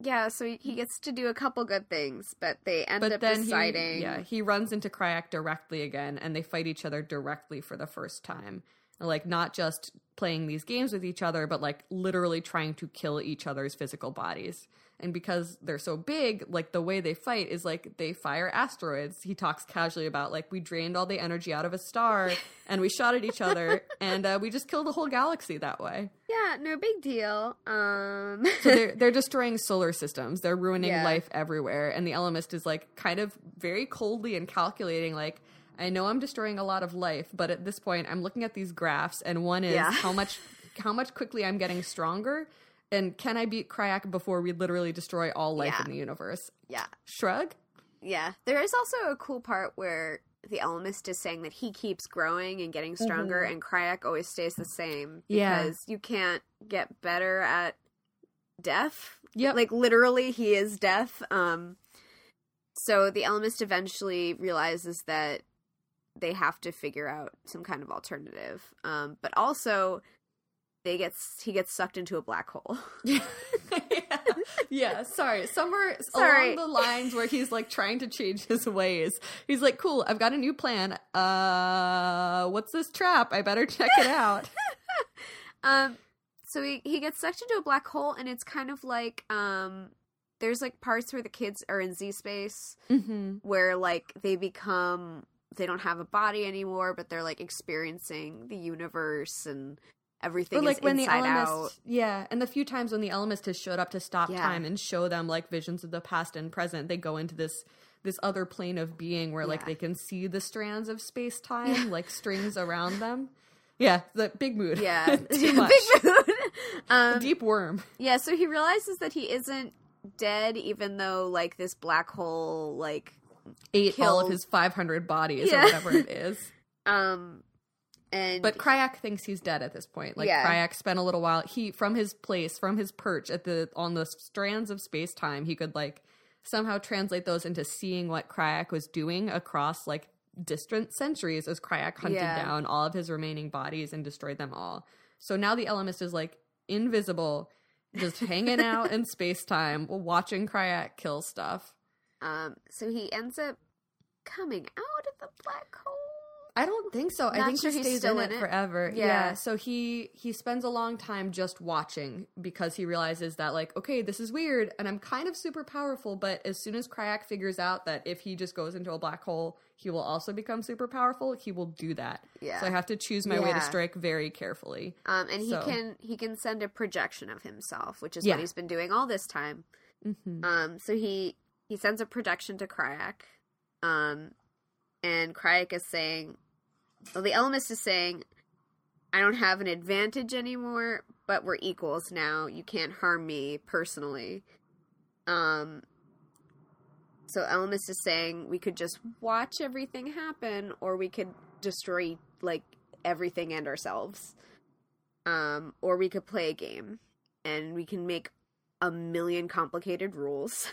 Yeah, so he gets to do a couple good things, but they end up deciding. He runs into Crayak directly again, and they fight each other directly for the first time. Like, not just playing these games with each other, but, like, literally trying to kill each other's physical bodies. And because they're so big, like, the way they fight is, like, they fire asteroids. He talks casually about, like, we drained all the energy out of a star, and we shot at each other, and we just killed the whole galaxy that way. Yeah, no big deal. So they're destroying solar systems. They're ruining life everywhere. And the Ellimist is, like, kind of very coldly and calculating, like, I know I'm destroying a lot of life, but at this point I'm looking at these graphs, and one is how much quickly I'm getting stronger, and can I beat Crayak before we literally destroy all life in the universe? Yeah. Shrug? Yeah. There is also a cool part where the Ellimist is saying that he keeps growing and getting stronger, and Crayak always stays the same because you can't get better at death. Yep. Like, literally he is death. So the Ellimist eventually realizes that they have to figure out some kind of alternative. But also, he gets sucked into a black hole. Somewhere along the lines where he's, like, trying to change his ways. He's like, cool, I've got a new plan. What's this trap? I better check it out. So he gets sucked into a black hole, and it's kind of like... there's, like, parts where the kids are in Z-Space where, like, they don't have a body anymore, but they're, like, experiencing the universe and everything is inside out. Yeah, and the few times when the Ellimist has showed up to stop time and show them, like, visions of the past and present, they go into this other plane of being where, like, they can see the strands of space-time, like, strings around them. Yeah, the big mood. Yeah. Too much. Big mood. Deep worm. Yeah, so he realizes that he isn't dead, even though, like, this black hole, like, ate all of his 500 bodies or whatever it is. But Crayak thinks he's dead at this point. Like, Crayak spent a little while, from his perch on the strands of space-time, he could, like, somehow translate those into seeing what Crayak was doing across, like, distant centuries as Crayak hunted down all of his remaining bodies and destroyed them all. So now the Ellimist is, like, invisible, just hanging out in space-time, watching Crayak kill stuff. So he ends up coming out of the black hole? I don't think so. I think he stays in it forever. Yeah. So he spends a long time just watching because he realizes that, like, okay, this is weird, and I'm kind of super powerful, but as soon as Crayak figures out that if he just goes into a black hole, he will also become super powerful, he will do that. Yeah. So I have to choose my way to strike very carefully. And he can send a projection of himself, which is what he's been doing all this time. Mm-hmm. So he sends a projection to Crayak, and Crayak is saying... Well, the Ellimist is saying, I don't have an advantage anymore, but we're equals now. You can't harm me personally. So Ellimist is saying we could just watch everything happen, or we could destroy, like, everything and ourselves. Or we could play a game, and we can make 1,000,000 complicated rules.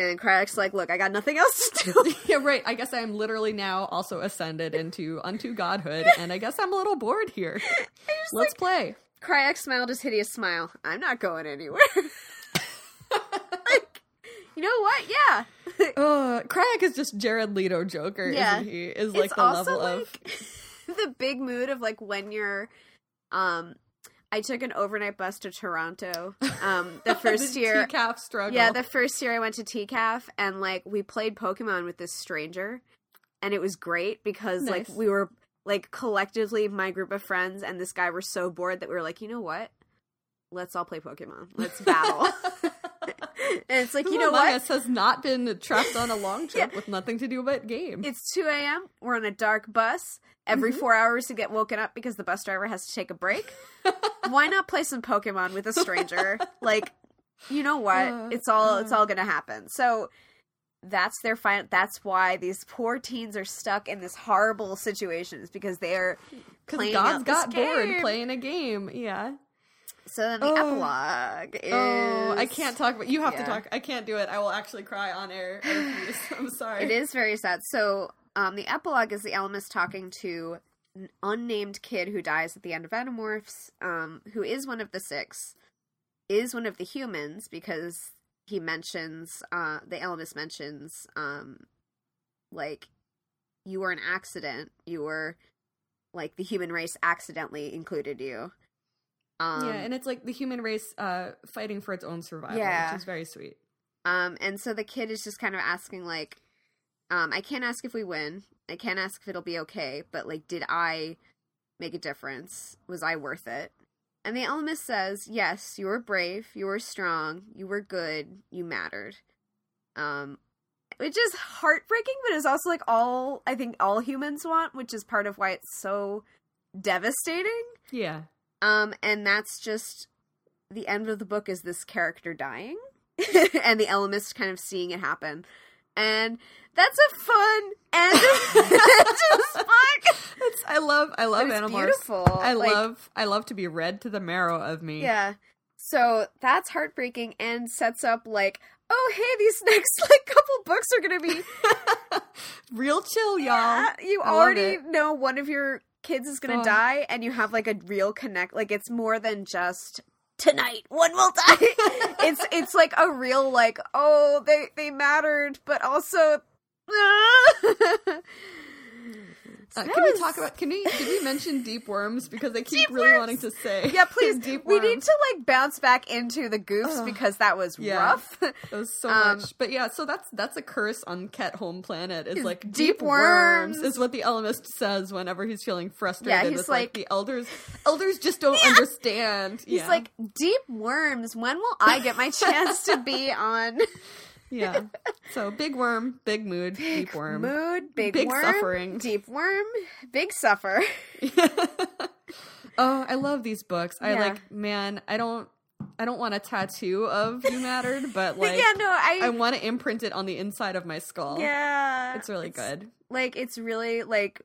And Cryak's like, look, I got nothing else to do. Yeah, right. I guess I'm literally now also ascended unto godhood, and I guess I'm a little bored here. Let's play. Cryak smiled his hideous smile. I'm not going anywhere. Like, you know what? Yeah. Crayak is just Jared Leto Joker, isn't he? Is, like, it's the level of... the big mood of, like, when you're... I took an overnight bus to Toronto the first year. TCAF struggle. Yeah, the first year I went to TCAF, and, like, we played Pokemon with this stranger, and it was great because, like, we were, like, collectively, my group of friends and this guy were so bored that we were like, you know what? Let's all play Pokemon. Let's battle. And it's like, you know what? Who has not been trapped on a long trip with nothing to do but game? It's 2 a.m. We're on a dark bus. Every 4 hours you get woken up because the bus driver has to take a break. Why not play some Pokemon with a stranger? Like, you know what? It's all going to happen. So that's their that's why these poor teens are stuck in this horrible situation, is because they're playing God's got bored playing a game. Yeah. So then the epilogue is... Oh, I can't talk about... You have to talk. I can't do it. I will actually cry on air. I'm sorry. It is very sad. So the epilogue is the Elemis talking to an unnamed kid who dies at the end of Animorphs, who is one of the six. is one of the humans, because he mentions, the Elemis mentions, like, you were an accident. You were, like, the human race accidentally included you. Yeah, and it's, like, the human race fighting for its own survival, yeah. Which is very sweet. And so the kid is just kind of asking, like, I can't ask if we win. I can't ask if it'll be okay. But, like, did I make a difference? Was I worth it? And the Elemis says, yes, you were brave, you were strong, you were good, you mattered. Which is heartbreaking, but it's also, like, all, I think, all humans want, which is part of why it's so devastating. Yeah. And that's just, the end of the book is this character dying, and the Elemis kind of seeing it happen. And that's a fun end of this book. I love Animorphs. Beautiful. I love to be read to the marrow of me. Yeah. So that's heartbreaking and sets up like, oh hey, these next like couple books are gonna be real chill, y'all. Yeah, you already know one of your kids is gonna die, and you have like a real connect. Like it's more than just tonight, one will die. It's like a real like, oh, they mattered, but also. Can we mention deep worms, because I keep wanting to say. Yeah, please. Deep worms. We need to like bounce back into the goofs because that was rough. That was so much. But yeah, so that's a curse on Ket Home Planet. Is like deep worms is what the Ellimist says whenever he's feeling frustrated. Yeah, he's like the elders just don't understand. He's like, deep worms, when will I get my chance to be on? Yeah. So big worm, big mood, deep worm. Big worm, suffering. Deep worm, big suffer. Oh, I love these books. Yeah. I don't want a tattoo of you mattered, but like yeah, no, I want to imprint it on the inside of my skull. Yeah. It's really good. Like it's really like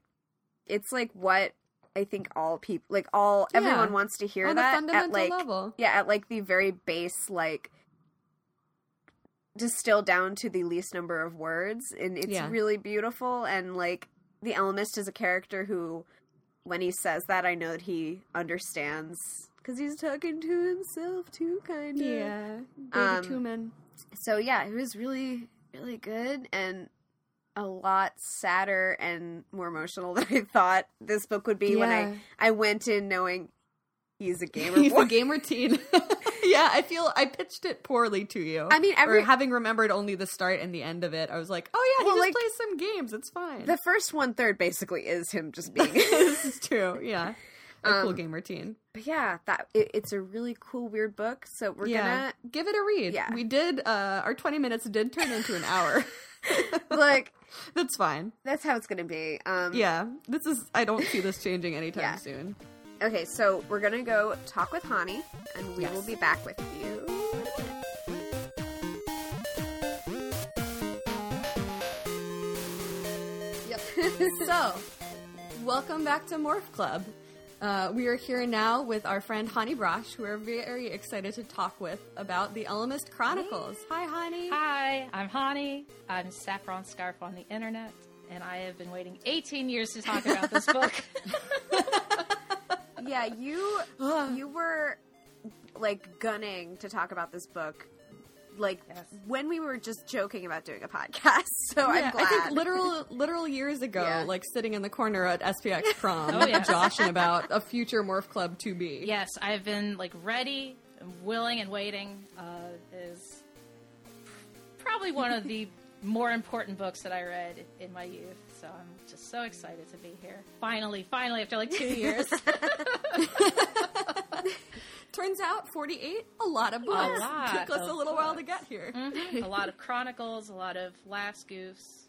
it's like what I think all people like everyone wants to hear on that. On the fundamental level. Yeah, at like the very base like distilled down to the least number of words, and it's really beautiful. And like the Ellimist is a character who, when he says that, I know that he understands because he's talking to himself too, kind of. Yeah, Toomin. So yeah, it was really, really good and a lot sadder and more emotional than I thought this book would be. Yeah. When I went in knowing he's a gamer, he's a gamer teen. Yeah, I pitched it poorly to you. I mean, having remembered only the start and the end of it, I was like, oh yeah, he just plays some games. It's fine. The first 1/3 basically is him just being. This is true. Yeah, a cool gamer teen. But yeah, it's a really cool, weird book. So we're gonna give it a read. Yeah. We did. Our 20 minutes did turn into an hour. Like that's fine. That's how it's gonna be. Yeah, this is. I don't see this changing anytime soon. Okay, so we're going to go talk with Hani, and we will be back with you. Yep. So, welcome back to Morph Club. We are here now with our friend Hani Brosh, who we're very excited to talk with about the Ellimist Chronicles. Hi, Hani. Hi, I'm Hani. I'm Saffron Scarf on the internet, and I have been waiting 18 years to talk about this book. Yeah, you were, like, gunning to talk about this book, like, when we were just joking about doing a podcast, so I'm glad. I think literal years ago, like, sitting in the corner at SPX Prom, joshing about a future Morph Club to be. Yes, I've been, like, ready and willing and waiting. Is probably one of the more important books that I read in my youth. So I'm just so excited to be here. Finally, after like 2 years. Turns out 48, a lot of books. Took us a little while to get here. Mm-hmm. A lot of chronicles, a lot of laughs, goofs,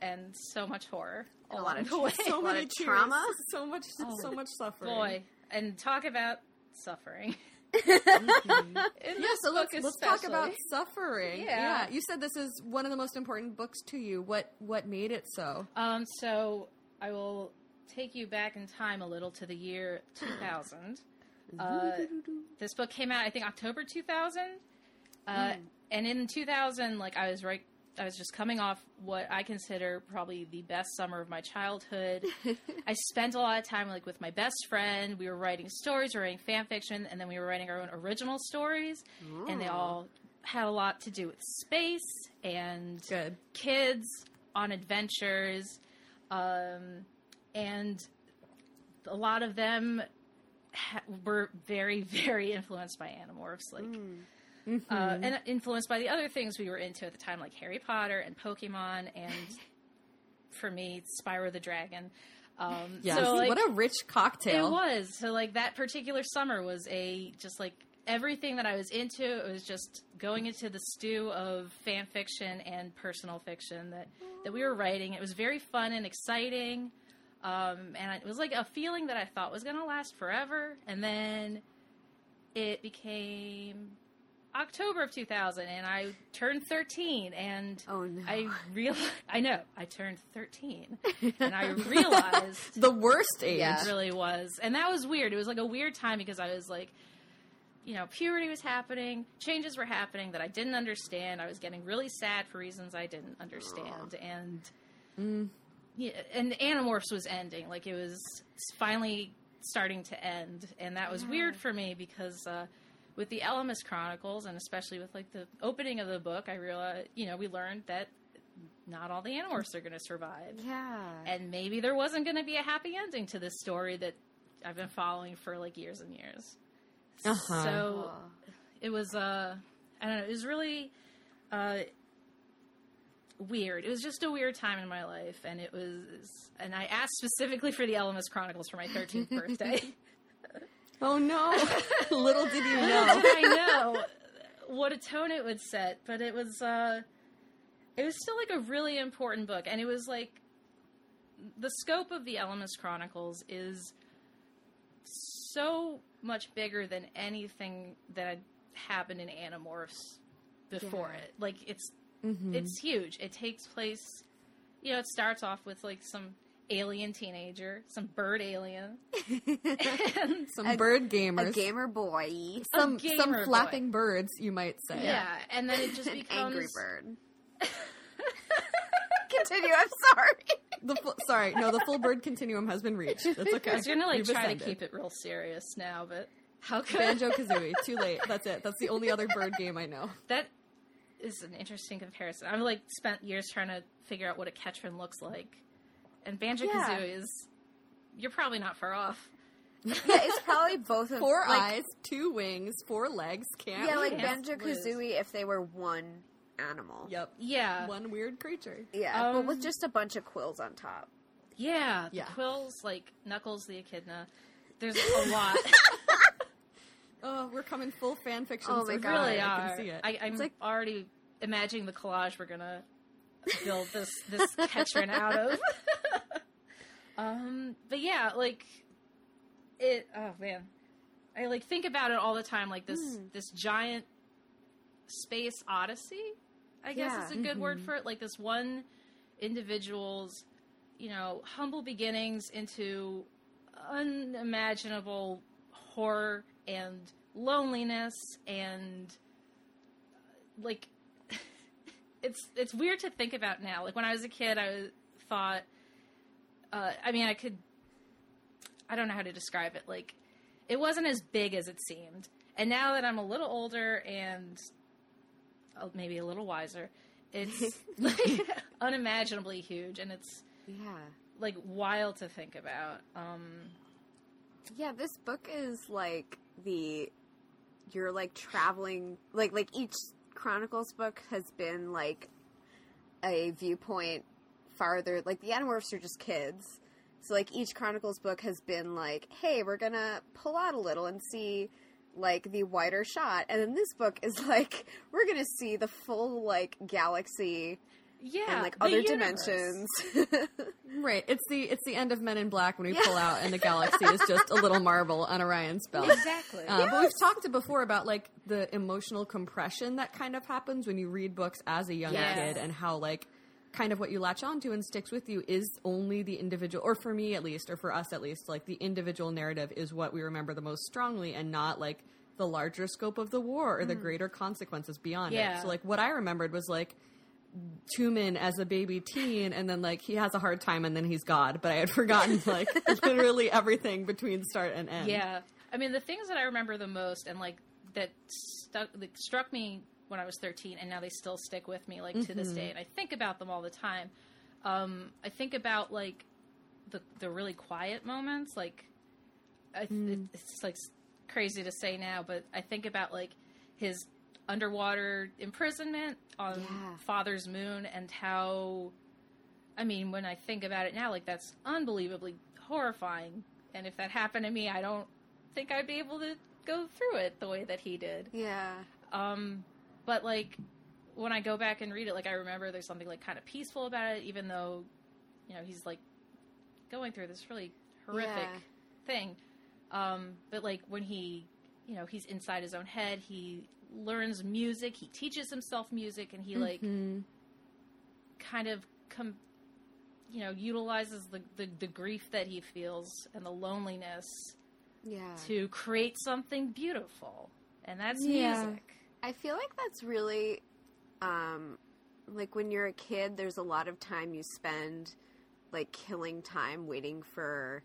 and so much horror. A lot of so many trauma, so much suffering. Boy, and talk about suffering. So let's talk about suffering. Yeah, you said this is one of the most important books to you. What made it so? So I will take you back in time a little to the year 2000. This book came out, I think, October 2000. And in 2000, like I was right I was just coming off what I consider probably the best summer of my childhood. I spent a lot of time like with my best friend. We were writing stories, we were writing fan fiction, and then we were writing our own original stories. Ooh. And they all had a lot to do with space and good. Kids on adventures. And a lot of them were very, very influenced by Animorphs. Like, mm-hmm. And influenced by the other things we were into at the time, like Harry Potter and Pokemon, and for me, Spyro the Dragon. Yes. So, like, what a rich cocktail. It was. So, like, that particular summer was a just, like, everything that I was into, it was just going into the stew of fan fiction and personal fiction that we were writing. It was very fun and exciting, and it was, like, a feeling that I thought was going to last forever, and then it became October of 2000, and I turned 13, and oh, no. I turned 13, and I realized the worst age it really was, and that was weird. It was like a weird time because I was like, you know, puberty was happening, changes were happening that I didn't understand. I was getting really sad for reasons I didn't understand, and yeah, and Animorphs was ending. Like, it was finally starting to end, and that was weird for me because with the Ellimist Chronicles, and especially with, like, the opening of the book, I realized, you know, we learned that not all the Animorphs are going to survive. Yeah. And maybe there wasn't going to be a happy ending to this story that I've been following for, like, years and years. Uh-huh. So it was, I don't know, it was really weird. It was just a weird time in my life, and it was, and I asked specifically for the Ellimist Chronicles for my 13th birthday. Oh, no. Little did you know. Little did I know what a tone it would set, but it was still, like, a really important book, and it was, like, the scope of the Ellimist Chronicles is so much bigger than anything that had happened in Animorphs before it. Like, it's huge. It takes place, you know, it starts off with, like, some alien teenager, some bird alien, and some bird gamers, a gamer boy, some flapping birds, you might say. Yeah, and then it just becomes angry bird. Continue. I'm sorry. The full bird continuum has been reached. That's okay. I was gonna try to keep it real serious now, but how could Banjo-Kazooie? Too late. That's it. That's the only other bird game I know. That is an interesting comparison. I've, like, spent years trying to figure out what a Ketran looks like. And Banjo-Kazooie is, you're probably not far off. Yeah, it's probably both of four, like, eyes, two wings, four legs, can't. Yeah, like Banjo-Kazooie if they were one animal. Yep. Yeah. One weird creature. Yeah, but with just a bunch of quills on top. Yeah, the quills, like Knuckles the Echidna. There's a lot. Oh, we're coming full fan fiction. Oh, my God. Really I can see it. I'm like, already imagining the collage we're going to build this Ketran out of. But yeah, like, it, oh man, I, like, think about it all the time, like, this giant space odyssey, I guess is a good word for it, like, this one individual's, you know, humble beginnings into unimaginable horror and loneliness and, like, it's weird to think about now. Like, when I was a kid, I thought, I don't know how to describe it. Like, it wasn't as big as it seemed. And now that I'm a little older and maybe a little wiser, it's, like, unimaginably huge. And it's, like, wild to think about. Yeah, this book is, like, you're, like, traveling, like, each Chronicles book has been, like, a viewpoint farther, like, the Animorphs are just kids, so, like, each Chronicles book has been like, hey, we're gonna pull out a little and see, like, the wider shot, and then this book is like, we're gonna see the full, like, galaxy and, like, other universe. Dimensions. Right, it's the end of Men in Black when we pull out and the galaxy is just a little marble on Orion's belt. Exactly. But we've talked before about, like, the emotional compression that kind of happens when you read books as a young kid, and how, like, kind of what you latch onto and sticks with you is only the individual, or for me at least, or for us at least, like, the individual narrative is what we remember the most strongly, and not, like, the larger scope of the war or the greater consequences beyond it. So, like, what I remembered was, like, Toomin as a baby teen, and then like he has a hard time and then he's God, but I had forgotten like literally everything between start and end. Yeah. I mean, the things that I remember the most and like that struck me when I was 13 and now they still stick with me like to this day, and I think about them all the time. I think about like the really quiet moments, like it's like crazy to say now, but I think about like his underwater imprisonment on Father's moon, and how, I mean, when I think about it now, like that's unbelievably horrifying. And if that happened to me, I don't think I'd be able to go through it the way that he did. Yeah. But like when I go back and read it, like I remember there's something like kind of peaceful about it, even though, you know, he's like going through this really horrific thing. But like when he, you know, he's inside his own head, he learns music, he teaches himself music, and he like kind of you know, utilizes the grief that he feels and the loneliness to create something beautiful, and that's music. I feel like that's really like when you're a kid, there's a lot of time you spend like killing time waiting for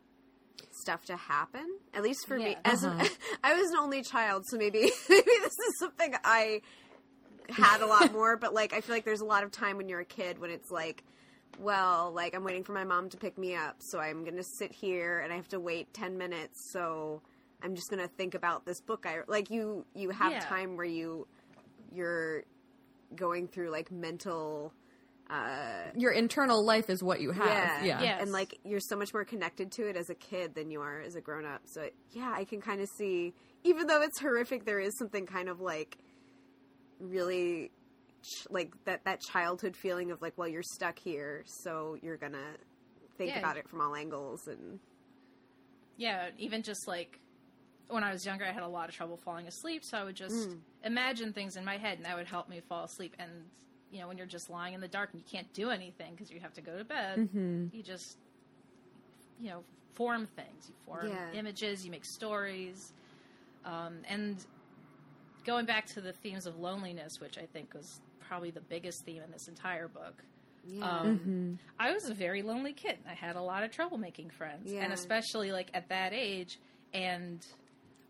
stuff to happen, at least for me. As I was an only child, so maybe this is something I had a lot more, but like I feel like there's a lot of time when you're a kid when it's like, well, like I'm waiting for my mom to pick me up, so I'm gonna sit here and I have to wait 10 minutes, so I'm just gonna think about this book. I like you have time where you're going through like mental your internal life is what you have. And like you're so much more connected to it as a kid than you are as a grown-up, so I can kind of see, even though it's horrific, there is something kind of like really like that childhood feeling of like, well, you're stuck here, so you're gonna think about it from all angles. And even just like when I was younger, I had a lot of trouble falling asleep, so I would just imagine things in my head, and that would help me fall asleep. And you know, when you're just lying in the dark and you can't do anything because you have to go to bed, you just, you know, form things. You form images, you make stories. And going back to the themes of loneliness, which I think was probably the biggest theme in this entire book. Yeah. I was a very lonely kid. I had a lot of trouble making friends. Yeah. And especially, like, at that age. And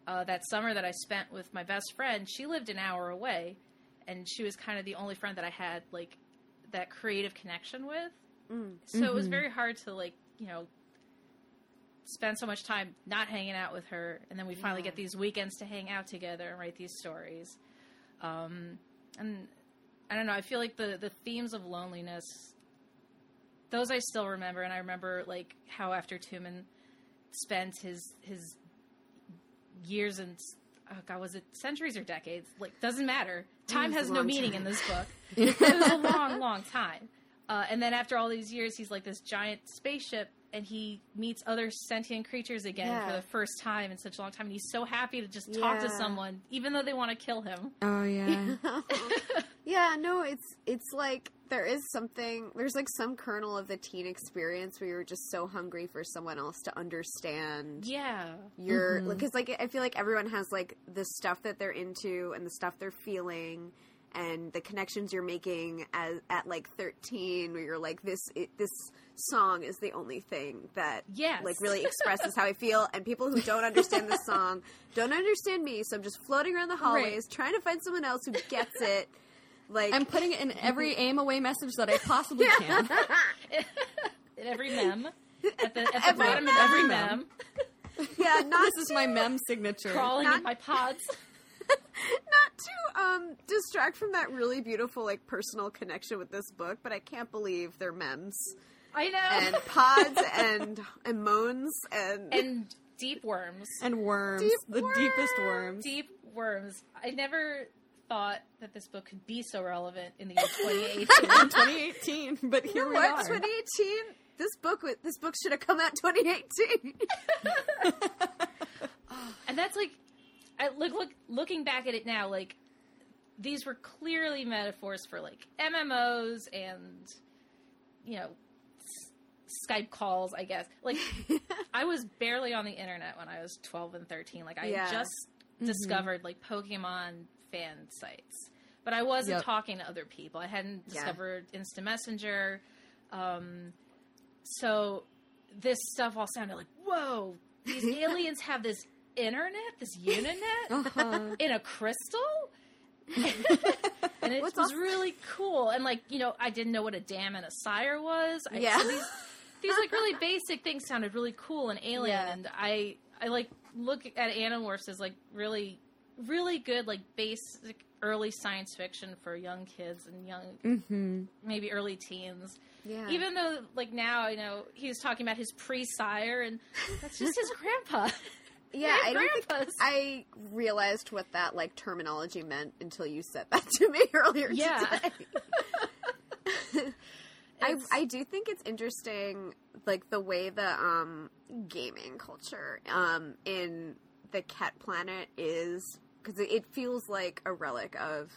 that summer that I spent with my best friend, she lived an hour away. And she was kind of the only friend that I had, like, that creative connection with. So it was very hard to, like, you know, spend so much time not hanging out with her. And then we finally get these weekends to hang out together and write these stories. And I don't know. I feel like the themes of loneliness, those I still remember. And I remember, like, how after Toomin spends his years in... Oh, God, was it centuries or decades? Like, doesn't matter. Time has no meaning in this book. It was a long, long time. And then after all these years, he's like this giant spaceship, and he meets other sentient creatures again for the first time in such a long time. And he's so happy to just talk to someone, even though they want to kill him. Oh, yeah. No, it's like there is something, there's like some kernel of the teen experience where you're just so hungry for someone else to understand. Yeah. Your, because like I feel like everyone has like the stuff that they're into and the stuff they're feeling and the connections you're making at like 13, where you're like, this song is the only thing that like really expresses how I feel, and people who don't understand this song don't understand me, so I'm just floating around the hallways trying to find someone else who gets it. Like, I'm putting it in every aim away message that I possibly can. In every mem. At the bottom of every mem. Yeah, this is my mem signature. Crawling in my pods. Not to distract from that really beautiful, like, personal connection with this book, but I can't believe they're mems. I know. And pods and moans and deep worms. And worms. Deepest worms. Deep worms. I never... thought that this book could be so relevant in the year 2018, but here we are. 2018? This book should have come out 2018. And that's like, I looking back at it now, like these were clearly metaphors for like MMOs and, you know, Skype calls, I guess. Like I was barely on the internet when I was 12 and 13. Like I had just discovered like Pokemon fan sites, But I wasn't talking to other people. I hadn't discovered Instant Messenger. So this stuff all sounded like, whoa, these aliens have this internet, this Uninet in a crystal? And it was really cool. And, like, you know, I didn't know what a dam and a sire was. So these, like, really basic things sounded really cool and alien. Yeah. And I like, look at Animorphs as, like, really, really good, like, basic early science fiction for young kids and young, maybe early teens. Yeah. Even though, like, now, you know, he was talking about his pre-sire, and that's just his grandpa. Yeah, I don't think I realized what that, like, terminology meant until you said that to me earlier today. I do think it's interesting, like, the way the gaming culture in the Ket Planet is, because it feels like a relic of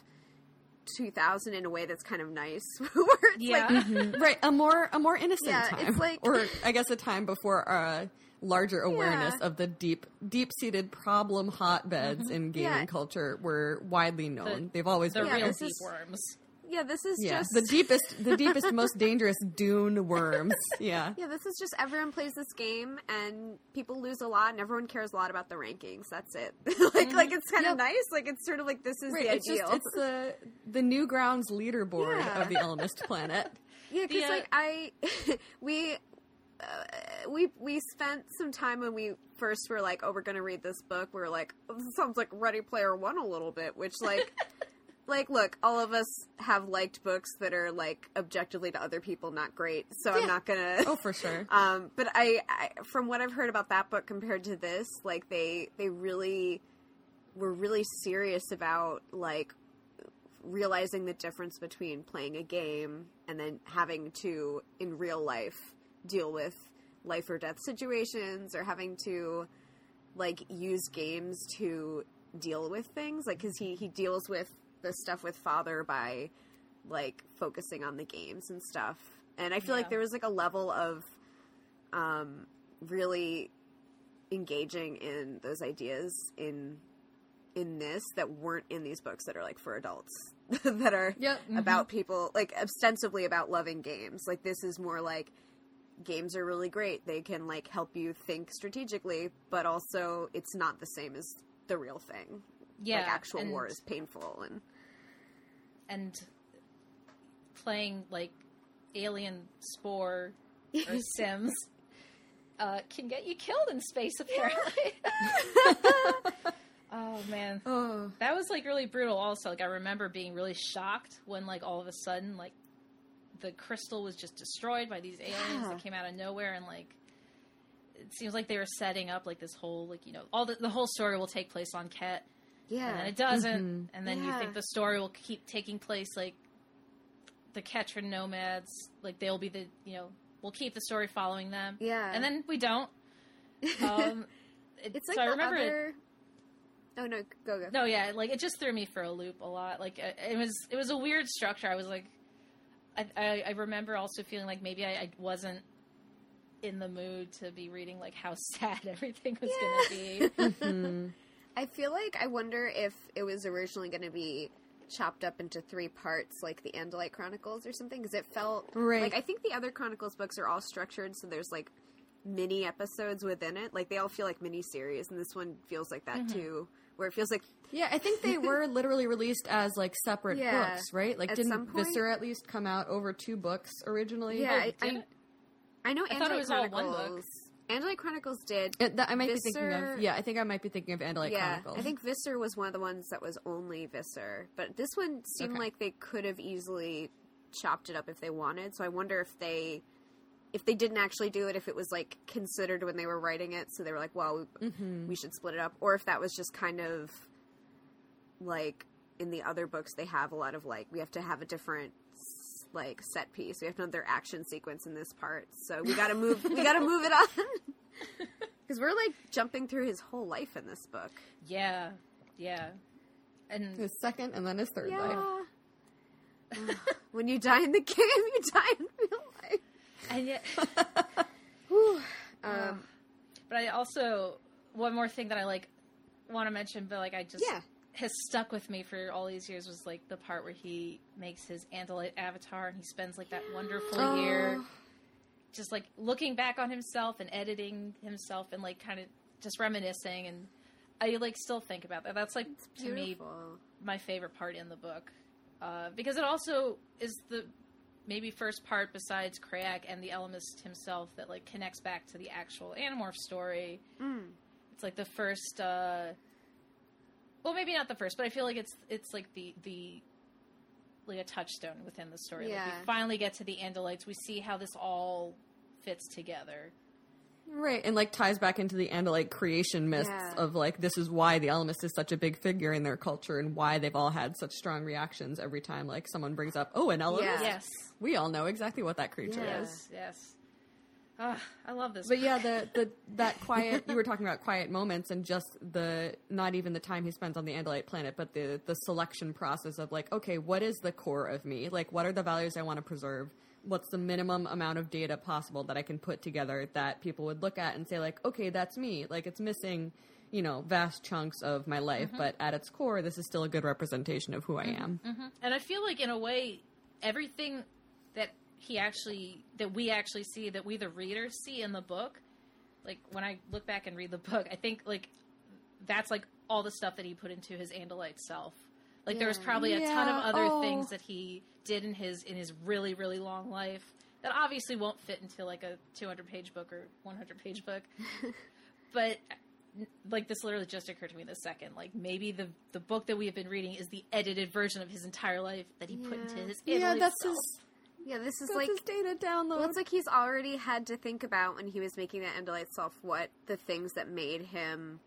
2000 in a way that's kind of nice. Where it's right, a more innocent time. It's like... Or, I guess, a time before... larger awareness of the deep-seated problem hotbeds in gaming culture were widely known. They've always been real deep worms. Yeah, this is just the deepest, most dangerous dune worms. Yeah, yeah. This is just everyone plays this game, and people lose a lot, and everyone cares a lot about the rankings. That's it. like it's kind of nice. Like it's sort of like this is the ideal. It's the Newgrounds leaderboard of the Ellimist Planet. Yeah, because like we spent some time when we first were like, oh, we're going to read this book. We were like, oh, this sounds like Ready Player One a little bit, which like, like, look, all of us have liked books that are like objectively to other people, not great. So I'm not going to, oh, for sure. But I, from what I've heard about that book compared to this, like they really were really serious about like realizing the difference between playing a game and then having to in real life deal with life or death situations or having to like use games to deal with things. Like, cause he deals with the stuff with Father by like focusing on the games and stuff. And I feel like there was like a level of, really engaging in those ideas in this that weren't in these books that are like for adults that are about people like ostensibly about loving games. Like this is more like, games are really great. They can, like, help you think strategically, but also it's not the same as the real thing. Yeah. Like, actual war is painful. And playing, like, Alien, Spore, or Sims can get you killed in space, apparently. Oh, man. Oh. That was, like, really brutal also. Like, I remember being really shocked when, like, all of a sudden, like, the crystal was just destroyed by these aliens that came out of nowhere. And like, it seems like they were setting up like this whole, like, you know, all the whole story will take place on Ket. Yeah. And then it doesn't. Mm-hmm. And then you think the story will keep taking place. Like the Ketran nomads, like they'll be the, you know, we'll keep the story following them. Yeah. And then we don't. It's like so I remember other... Oh no, go. No. Yeah. Like it just threw me for a loop a lot. Like it was a weird structure. I was like, I remember also feeling like maybe I wasn't in the mood to be reading, like, how sad everything was going to be. Mm-hmm. I feel like I wonder if it was originally going to be chopped up into 3 parts, like the Andalite Chronicles or something, because it felt... Right. Like, I think the other Chronicles books are all structured, so there's, like, mini episodes within it. Like, they all feel like mini-series, and this one feels like that, too, where it feels like... Yeah, I think they were literally released as, like, separate books, right? Like, didn't Viscera at least come out over 2 books originally? Yeah, I know Andalite Chronicles... I thought it was all one book. Andalite Chronicles did... I might be thinking of... Yeah, I think I might be thinking of Andalite Chronicles. Yeah, I think Viscera was one of the ones that was only Viscera. But this one seemed like they could have easily chopped it up if they wanted, so I wonder if they... If they didn't actually do it, if it was, like, considered when they were writing it, so they were like, well, we should split it up. Or if that was just kind of, like, in the other books, they have a lot of, like, we have to have a different, like, set piece. We have another action sequence in this part. So we got to move it on. Because we're, like, jumping through his whole life in this book. Yeah. Yeah. And his second and then his third life. When you die in the game, you die in real life. And yet, but I also, one more thing that I, like, want to mention, but, like, I just has stuck with me for all these years was like the part where he makes his Andalite avatar and he spends like that wonderful year just like looking back on himself and editing himself and like kind of just reminiscing. And I like still think about that. That's like to me my favorite part in the book because it also is the maybe first part besides Crayak and the Ellimist himself that like connects back to the actual Animorph story. Mm. It's like the first, well, maybe not the first, but I feel like it's like the like a touchstone within the story. Yeah. Like we finally get to the Andalites. We see how this all fits together. Right, and like ties back into the Andalite creation myths of like this is why the Elemist is such a big figure in their culture and why they've all had such strong reactions every time like someone brings up, oh, an Elemist. Yeah. Yes, we all know exactly what that creature is. Yes, I love this. But book. Yeah, the that quiet you were talking about quiet moments and just the not even the time he spends on the Andalite planet, but the selection process of like, okay, what is the core of me? Like, what are the values I want to preserve? What's the minimum amount of data possible that I can put together that people would look at and say, like, okay, that's me. Like, it's missing, you know, vast chunks of my life. Mm-hmm. But at its core, this is still a good representation of who I am. Mm-hmm. And I feel like, in a way, everything that we actually see, that we, the readers, see in the book, like, when I look back and read the book, I think, like, that's, like, all the stuff that he put into his Andalite self. Like, there was probably a ton of other things that he did in his really, really long life that obviously won't fit into, like, a 200-page book or 100-page book. But, like, this literally just occurred to me this second. Like, maybe the book that we have been reading is the edited version of his entire life that he put into his Andalite self. Yeah, this is, like, his data download. Well, it's like he's already had to think about, when he was making that Andalite self, what the things that made him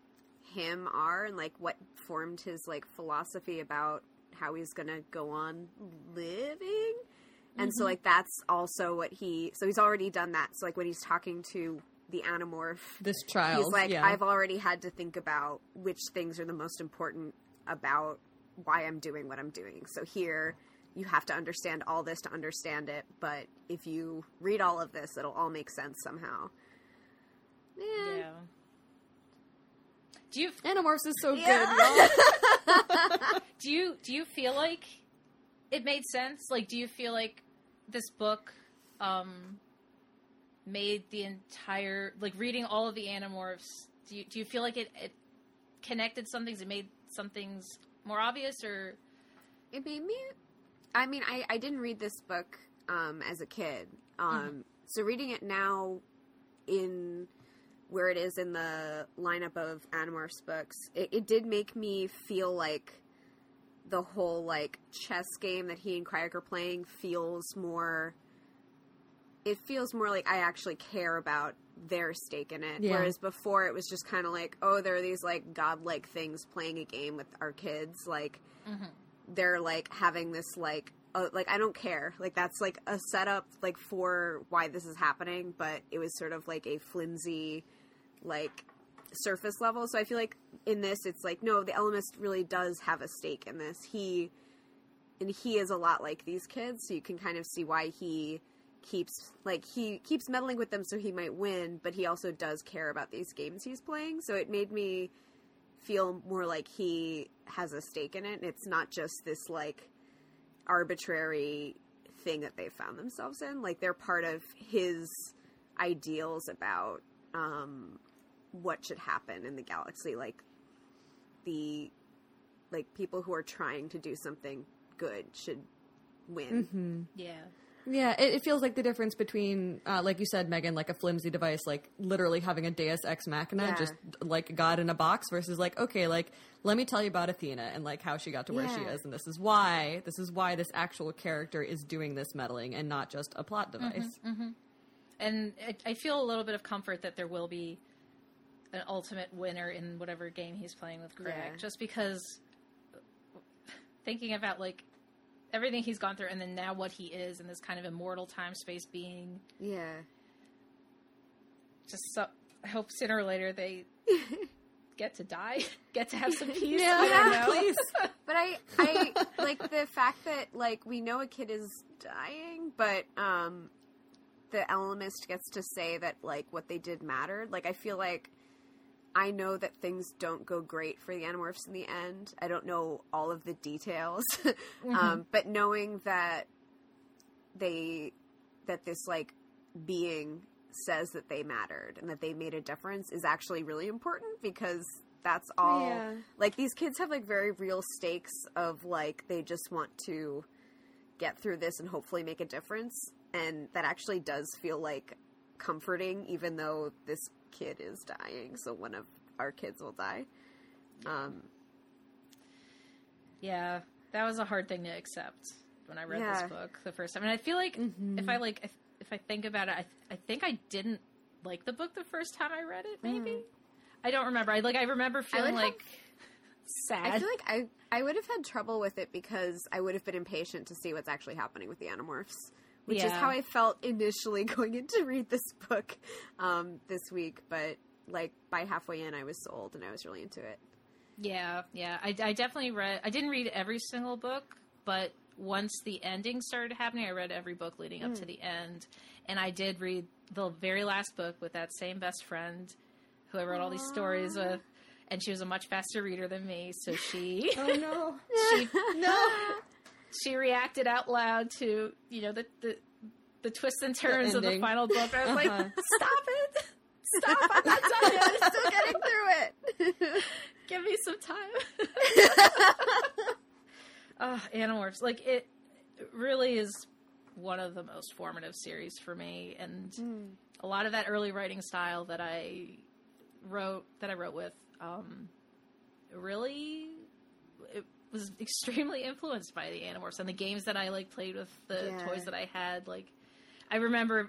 are, and like what formed his like philosophy about how he's gonna go on living. And so like that's also what so he's already done that. So like when he's talking to the Animorph, this child, he's like, I've already had to think about which things are the most important about why I'm doing what I'm doing. So here you have to understand all this to understand it, but if you read all of this, it'll all make sense somehow. Yeah. Animorphs is so good, y'all. Do you feel like it made sense? Like, do you feel like this book made the entire, like, reading all of the Animorphs, do you feel like it connected some things, it made some things more obvious, or it made me? I mean, I didn't read this book as a kid. So reading it now in where it is in the lineup of Animorphs books, it did make me feel like the whole, like, chess game that he and Crayak are playing feels more like I actually care about their stake in it. Yeah. Whereas before it was just kind of like, oh, there are these, like, godlike things playing a game with our kids. Like, they're, like, having this, like, I don't care. Like, that's, like, a setup, like, for why this is happening, but it was sort of, like, a flimsy, like, surface level. So I feel like in this, it's like, no, the Ellimist really does have a stake in this. He is a lot like these kids, so you can kind of see why he keeps meddling with them so he might win, but he also does care about these games he's playing. So it made me feel more like he has a stake in it, and it's not just this, like, arbitrary thing that they found themselves in. Like, they're part of his ideals about, what should happen in the galaxy, like people who are trying to do something good should win. Yeah, it feels like the difference between, like you said, Megan, like a flimsy device, like literally having a Deus Ex Machina, just like God in a box, versus like, okay, like, let me tell you about Athena and like how she got to where she is, and this is why this actual character is doing this meddling and not just a plot device. And I feel a little bit of comfort that there will be an ultimate winner in whatever game he's playing with Craig, just because thinking about like everything he's gone through and then now what he is in this kind of immortal time-space being. Yeah. Just so, I hope sooner or later they get to die, get to have some peace. Please. But I like the fact that, like, we know a kid is dying, but the Ellimist gets to say that, like, what they did mattered. Like, I feel like I know that things don't go great for the Animorphs in the end. I don't know all of the details. Mm-hmm. But knowing that this like being says that they mattered and that they made a difference is actually really important, because that's all like these kids have like very real stakes of like, they just want to get through this and hopefully make a difference. And that actually does feel like comforting, even though this kid is dying. So one of our kids will die. Yeah, that was a hard thing to accept when I read this book the first time. And I feel like if I think about it, I think I didn't like the book the first time I read it. Maybe I don't remember. I remember feeling like sad. I feel like I would have had trouble with it because I would have been impatient to see what's actually happening with the Animorphs, which is how I felt initially going in to read this book this week. But like by halfway in, I was sold and I was really into it. Yeah. I definitely read. I didn't read every single book, but once the ending started happening, I read every book leading up to the end. And I did read the very last book with that same best friend who I wrote all these stories with. And she was a much faster reader than me. So she... Oh, no. She reacted out loud to, you know, the twists and turns of the final book. I was like, stop it. Stop. I'm not done yet. I'm still getting through it. Give me some time. Oh, Animorphs. Like, it really is one of the most formative series for me. And a lot of that early writing style that I wrote with, really, it was extremely influenced by the Animorphs and the games that I, like, played with the toys that I had. Like, I remember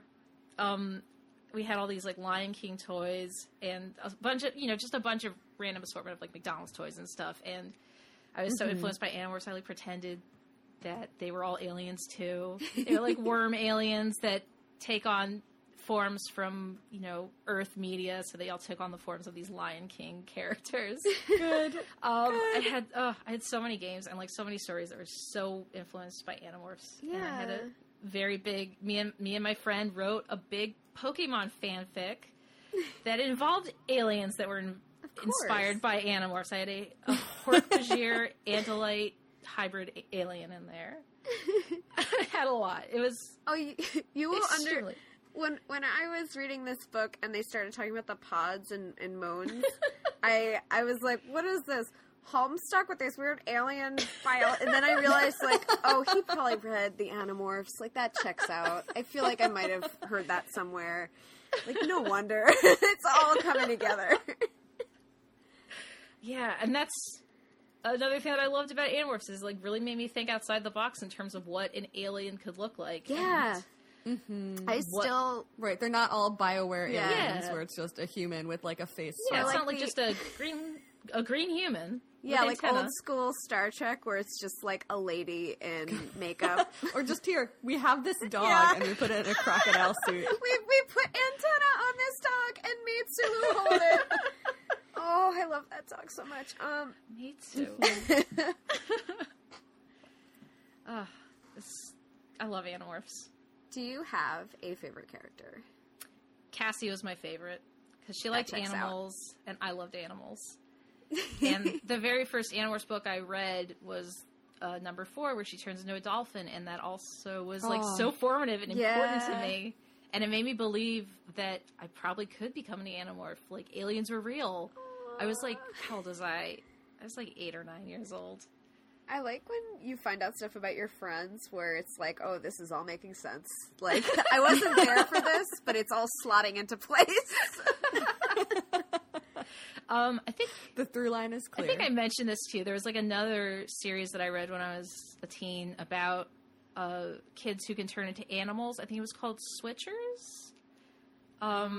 we had all these, like, Lion King toys and a bunch of, you know, just a bunch of random assortment of, like, McDonald's toys and stuff. And I was so influenced by Animorphs, I, like, pretended that they were all aliens, too. They were, like, worm aliens that take on forms from, you know, Earth media, so they all took on the forms of these Lion King characters. Good. Good. I had so many games and, like, so many stories that were so influenced by Animorphs. Yeah. And I had a very big... Me and my friend wrote a big Pokemon fanfic that involved aliens that were... inspired by Animorphs. I had a Hork-Bajir Andalite hybrid alien in there. I had a lot. It was... Oh, you will understand. When I was reading this book and they started talking about the pods and moans, I was like, what is this? Homestuck with this weird alien file. And then I realized, like, oh, he probably read the Animorphs. Like, that checks out. I feel like I might have heard that somewhere. Like, no wonder. It's all coming together. Yeah, and that's another thing that I loved about Animorphs is, like, really made me think outside the box in terms of what an alien could look like. Yeah. They're not all BioWare aliens where it's just a human with, like, a face. Yeah, it's not like just a green human. Yeah, like antenna. Old school Star Trek where it's just, like, a lady in makeup. Or just here, we have this dog and we put it in a crocodile suit. we put antenna on this dog and made Sulu hold it. Oh, I love that dog so much. Me too. I love Animorphs. Do you have a favorite character? Cassie was my favorite because she liked animals and I loved animals. And the very first Animorphs book I read was number 4, where she turns into a dolphin, and that also was like so formative and important to me. And it made me believe that I probably could become an Animorph. Like, aliens were real. Aww. I was like, how old was I? I was like 8 or 9 years old. I like when you find out stuff about your friends where it's like, oh, this is all making sense. Like, I wasn't there for this, but it's all slotting into place. I think... The through line is clear. I think I mentioned this too. There was like another series that I read when I was a teen about... kids who can turn into animals. I think it was called Switchers. I feel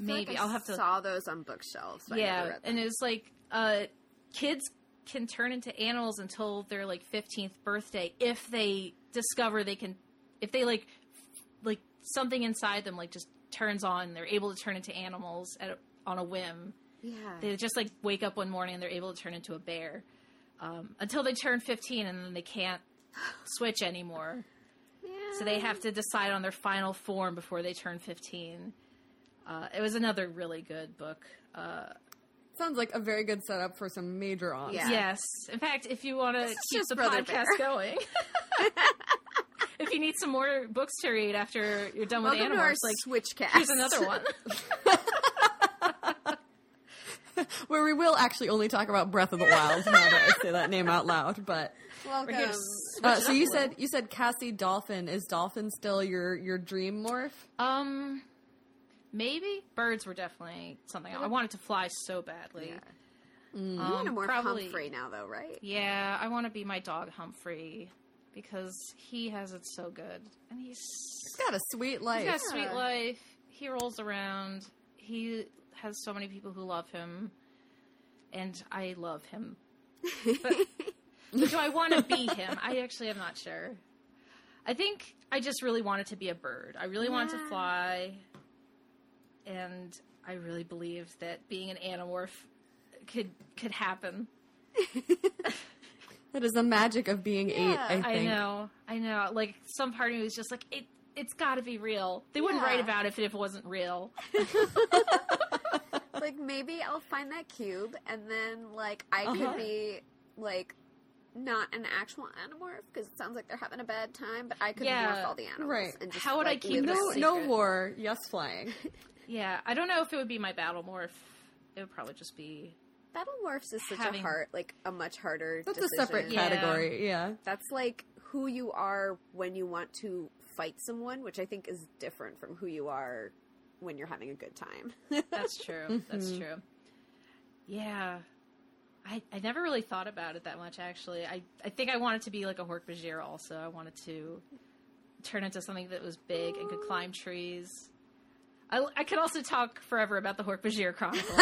maybe like I'll have to saw those on bookshelves. Yeah, and it was like kids can turn into animals until their like 15th birthday if they discover they can. If they like something inside them like just turns on, they're able to turn into animals on a whim. Yeah, they just like wake up one morning and they're able to turn into a bear until they turn 15, and then they can't switch anymore. Yeah. So they have to decide on their final form before they turn 15. It was another really good book. Sounds like a very good setup for some major ons. Yeah. Yes. In fact, if you want to keep the podcast going, if you need some more books to read after you're done with Animorphs, like Switchcast, here's another one. Where we will actually only talk about Breath of the Wild now that I say that name out loud, but welcome. So you said Cassie Dolphin. Is Dolphin still your dream morph? Maybe birds were definitely something I wanted to fly so badly. Yeah. You want to morph Humphrey now, though, right? Yeah, I want to be my dog Humphrey because he has it so good, and he's got a sweet life. He's got a sweet life. He rolls around. He has so many people who love him, and I love him. But do I want to be him? I actually am not sure. I think I just really wanted to be a bird. I really wanted to fly, and I really believed that being an Animorph could happen. That is the magic of being eight, I think. I know. Like, some part of me was just like, it's gotta be real. They wouldn't write about it if it wasn't real. Like, maybe I'll find that cube, and then, like, I could be, like, not an actual Animorph, because it sounds like they're having a bad time, but I could morph all the animals. Right. And just, how would I keep this? No war, yes flying. Yeah, I don't know if it would be my battle morph. It would probably just be... Battle morphs is such a much harder decision. That's a separate category, yeah. That's, like, who you are when you want to fight someone, which I think is different from who you are when you're having a good time. That's true. That's true. Yeah. I never really thought about it that much, actually. I think I wanted to be like a Hork-Bajir also. I wanted to turn into something that was big and could climb trees. I could also talk forever about the Hork-Bajir Chronicles.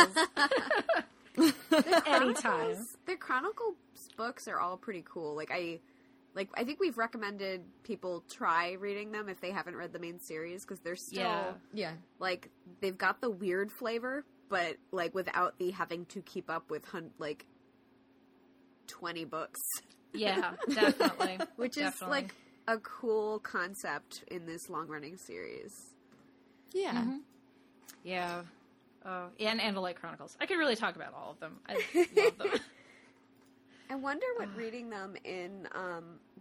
Anytime. The Chronicles books are all pretty cool. I think we've recommended people try reading them if they haven't read the main series, because they're still, like, they've got the weird flavor, but, like, without the having to keep up with, 20 books. Yeah, definitely. Which is, like, a cool concept in this long-running series. Yeah. Mm-hmm. Yeah. And Andalite Chronicles. I could really talk about all of them. I love them. I wonder what reading them in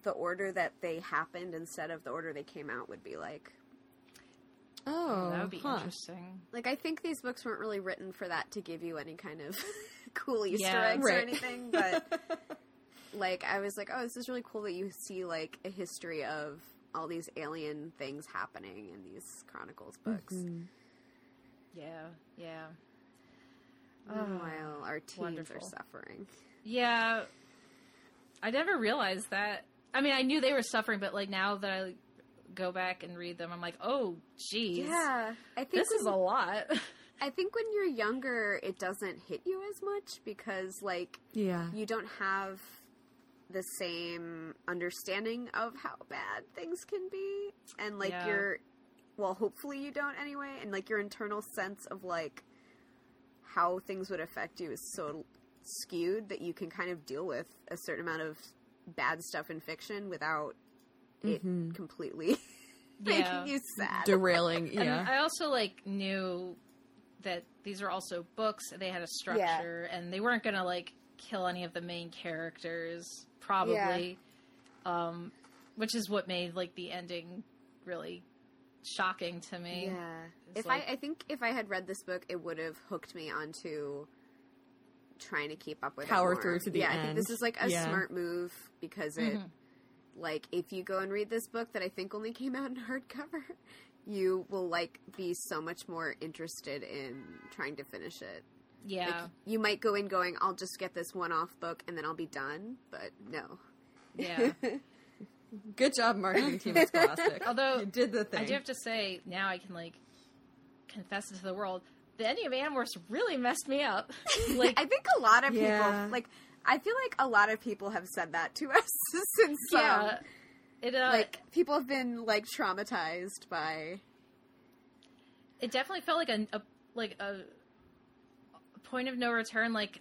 the order that they happened instead of the order they came out would be like. Oh, that would be interesting. Like, I think these books weren't really written for that to give you any kind of cool Easter eggs or anything, but like, I was like, oh, this is really cool that you see like a history of all these alien things happening in these Chronicles books. Mm-hmm. Yeah, yeah. Meanwhile, our teens are suffering. Yeah, I never realized that. I mean, I knew they were suffering, but like now that I go back and read them, I'm like, oh, geez. Yeah, I think this is a lot. I think when you're younger, it doesn't hit you as much because, like, you don't have the same understanding of how bad things can be, and like hopefully you don't anyway, and like your internal sense of like how things would affect you is so skewed that you can kind of deal with a certain amount of bad stuff in fiction without it completely making you sad. Derailing, And I also, like, knew that these are also books, they had a structure, and they weren't gonna, like, kill any of the main characters, probably. Yeah. Which is what made, like, the ending really shocking to me. Yeah. It's I think if I had read this book, it would have hooked me onto trying to keep up with power through to the end. I think this is like a smart move because it like if you go and read this book that I think only came out in hardcover, you will like be so much more interested in trying to finish it. Yeah. Like, you might go in going, I'll just get this one-off book and then I'll be done, but no. Yeah. Good job, marketing team at Scholastic. Although you did the thing. I do have to say, now I can like confess it to the world. The ending of Animorphs really messed me up. Like, I think a lot of people, like, I feel like a lot of people have said that to us since, like, people have been, like, traumatized by... It definitely felt like a point of no return. Like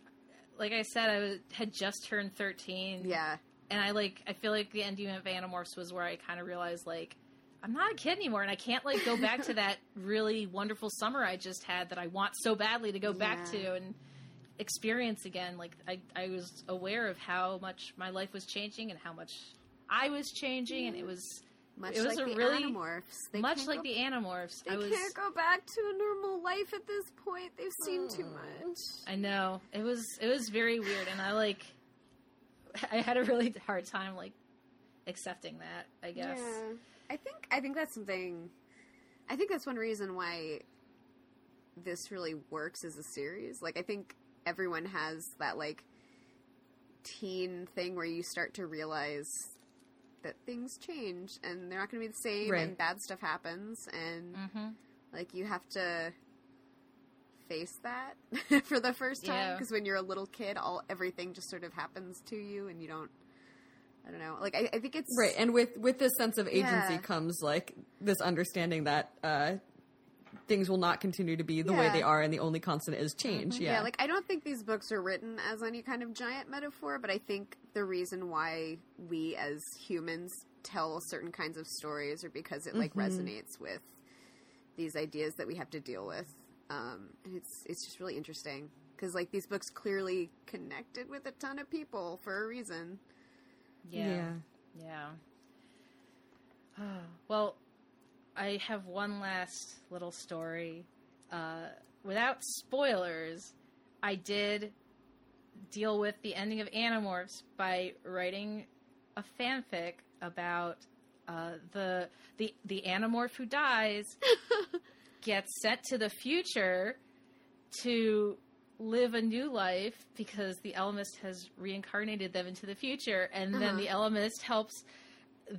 I said, had just turned 13. Yeah. And I feel like the ending of Animorphs was where I kind of realized, like, I'm not a kid anymore, and I can't like go back to that really wonderful summer I just had that I want so badly to go back to and experience again. Like I was aware of how much my life was changing and how much I was changing, and it was much like the Animorphs. They can't go back to a normal life at this point. They've seen too much. I know. It was very weird, and I had a really hard time like accepting that, I guess. Yeah. I think that's something. I think that's one reason why this really works as a series. Like, I think everyone has that like teen thing where you start to realize that things change and they're not going to be the same, right, and bad stuff happens, and like you have to face that for the first time, because when you're a little kid, everything just sort of happens to you, and you don't. I don't know. Like, I think it's... Right, and with this sense of agency comes, like, this understanding that things will not continue to be the way they are, and the only constant is change. Mm-hmm. Yeah. Like, I don't think these books are written as any kind of giant metaphor, but I think the reason why we as humans tell certain kinds of stories are because it, like, resonates with these ideas that we have to deal with. And it's just really interesting, because, like, these books clearly connected with a ton of people for a reason. Yeah. Well, I have one last little story. Without spoilers, I did deal with the ending of Animorphs by writing a fanfic about the Animorph who dies gets sent to the future to live a new life because the Ellimist has reincarnated them into the future, and then the Ellimist helps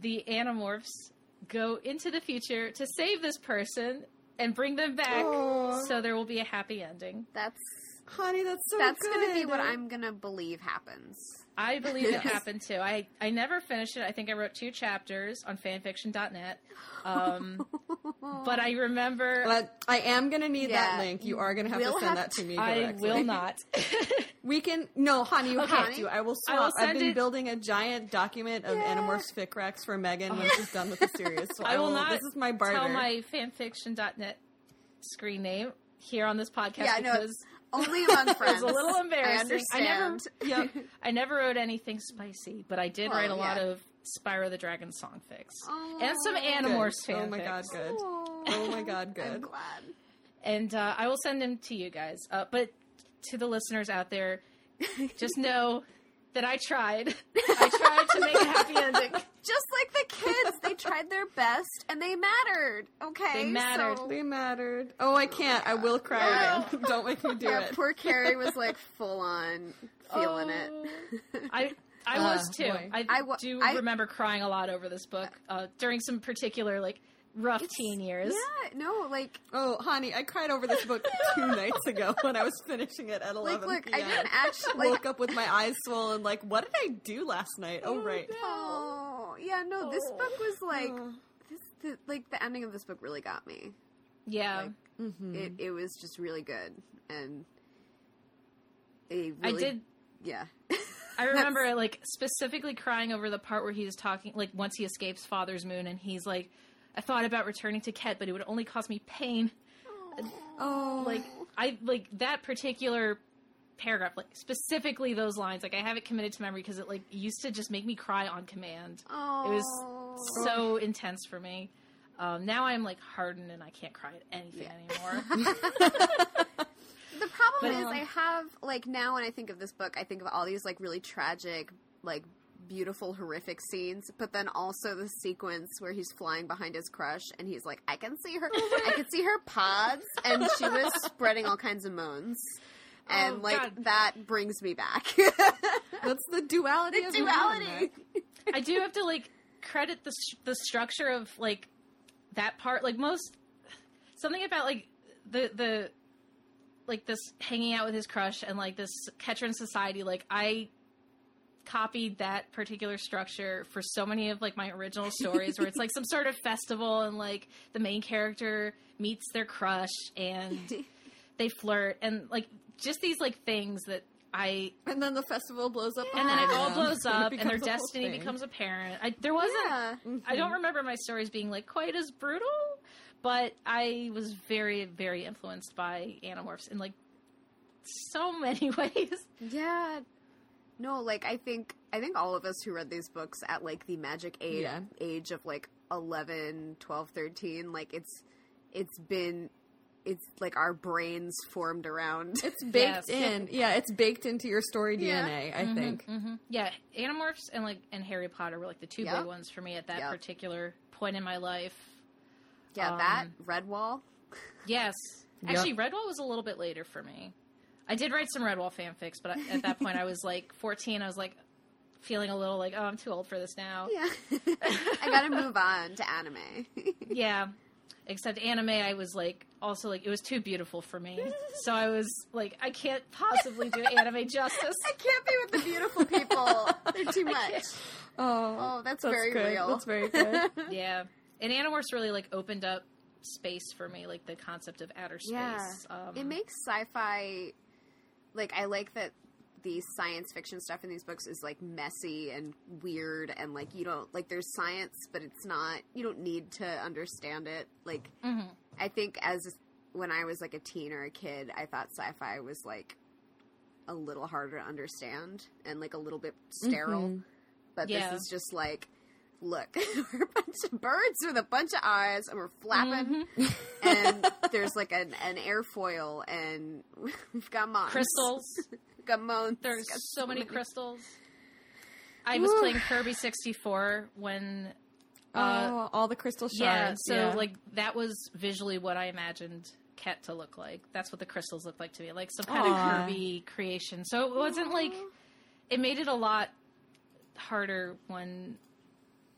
the Animorphs go into the future to save this person and bring them back, so there will be a happy ending. That's gonna be what I'm gonna believe happens. I believe it happened too. I never finished it. I think I wrote 2 chapters on fanfiction.net. But I remember... I am going to need that link. You are going to have to send that to me directly. I will not. We can... No, Hani, you have to. I will swap. I've been building a giant document of Animorphs fic recs for Megan when she's done with the series. So I will not this is my barter. Tell my fanfiction.net screen name here on this podcast because... Only among friends. It was a little embarrassing. I never wrote anything spicy, but I did write a lot of Spyro the Dragon song fics. And some Animorphs fanfics. Oh my god, good. I'm glad. And I will send them to you guys. But to the listeners out there, just know that I tried. I tried to make a happy ending. Just like the kids, they tried their best and they mattered. Okay, they mattered. Oh, I can't. I will cry again. Don't make me do it. Poor Carrie was like full on feeling it. I was too. Boy. I remember crying a lot over this book during some particular like rough teen years. Yeah, no, like... Oh, Hani, I cried over this book 2 nights ago when I was finishing it at 11 p.m. I didn't actually... woke up with my eyes swollen, like, what did I do last night? Oh, right. No. This book was, like... the ending of this book really got me. Yeah. Like, it was just really good, and... Yeah. I remember, like, specifically crying over the part where he's talking, like, once he escapes Father's Moon, and he's like... I thought about returning to Ket, but it would only cause me pain. Oh, like I like that particular paragraph, like specifically those lines. Like I have it committed to memory because it like used to just make me cry on command. Oh, it was so intense for me. Now I'm like hardened and I can't cry at anything anymore. The problem is I have like now when I think of this book, I think of all these like really tragic like. Beautiful, horrific scenes, but then also the sequence where he's flying behind his crush and he's like, I can see her pods, and she was spreading all kinds of moans. And that brings me back. That's the duality of humanity. I do have to like credit the structure of like that part, like something about like the like this hanging out with his crush and like this Ketran society, like I copied that particular structure for so many of like my original stories where it's like some sort of festival and like the main character meets their crush and they flirt and like just these like things that And then the festival blows up. Yeah. And then it all blows up, and their destiny becomes apparent. There wasn't... Yeah. Mm-hmm. I don't remember my stories being, like, quite as brutal, but I was very, very influenced by Animorphs in, like, so many ways. Yeah. No, like, I think all of us who read these books at, like, the magic age of, like, 11, 12, 13, like, it's like our brains formed around. It's baked in. Yeah, it's baked into your story DNA, I think. Mm-hmm. Yeah, Animorphs and Harry Potter were, like, the two big ones for me at that particular point in my life. Yeah, that, Redwall. Yes. Yep. Actually, Redwall was a little bit later for me. I did write some Redwall fanfics, but at that point I was, like, 14. I was, like, feeling a little like, oh, I'm too old for this now. Yeah. I gotta move on to anime. Yeah. Except anime, I was, like, also, like, it was too beautiful for me. So I was, like, I can't possibly do anime justice. I can't be with the beautiful people. They're too much. Oh, that's very good. Real. That's very good. Yeah. And Animorphs really, like, opened up space for me, like, the concept of outer space. Yeah. It makes sci-fi... Like, I like that the science fiction stuff in these books is, like, messy and weird and, like, you don't... Like, there's science, but it's not... You don't need to understand it. Like, mm-hmm. I think when I was, like, a teen or a kid, I thought sci-fi was, like, a little harder to understand and, like, a little bit sterile. Mm-hmm. But this is just, like... Look, we're a bunch of birds with a bunch of eyes, and we're flapping, and there's, like, an airfoil, and we've got moms. Crystals. Got moans. There's so many crystals. I was playing Kirby 64 when... all the crystal shards. Yeah, so, like, that was visually what I imagined Ket to look like. That's what the crystals looked like to me. Like, some kind of Kirby creation. So it wasn't, like... It made it a lot harder when...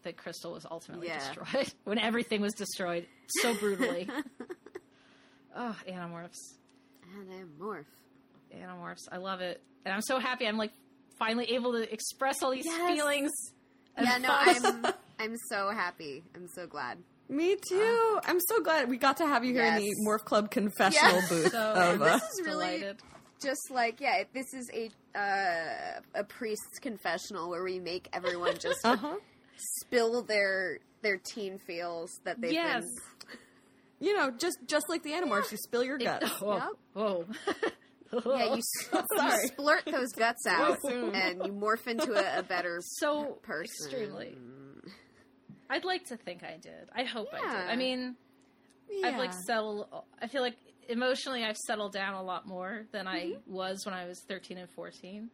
The crystal was ultimately destroyed. When everything was destroyed so brutally. Oh, Animorphs. I love it. And I'm so happy I'm, like, finally able to express all these feelings. Yeah, no, I'm so happy. I'm so glad. Me too. I'm so glad we got to have you here in the Morph Club confessional booth. So, this is really delighted. Just like, this is a priest's confessional where we make everyone just... spill their teen feels that they've been, you know, just like the Animorphs, you spill your guts. You splurt those guts out and you morph into a better person. Extremely. I'd like to think I did. I hope I did. I mean, I've like settled. I feel like emotionally, I've settled down a lot more than I was when I was 13 and 14.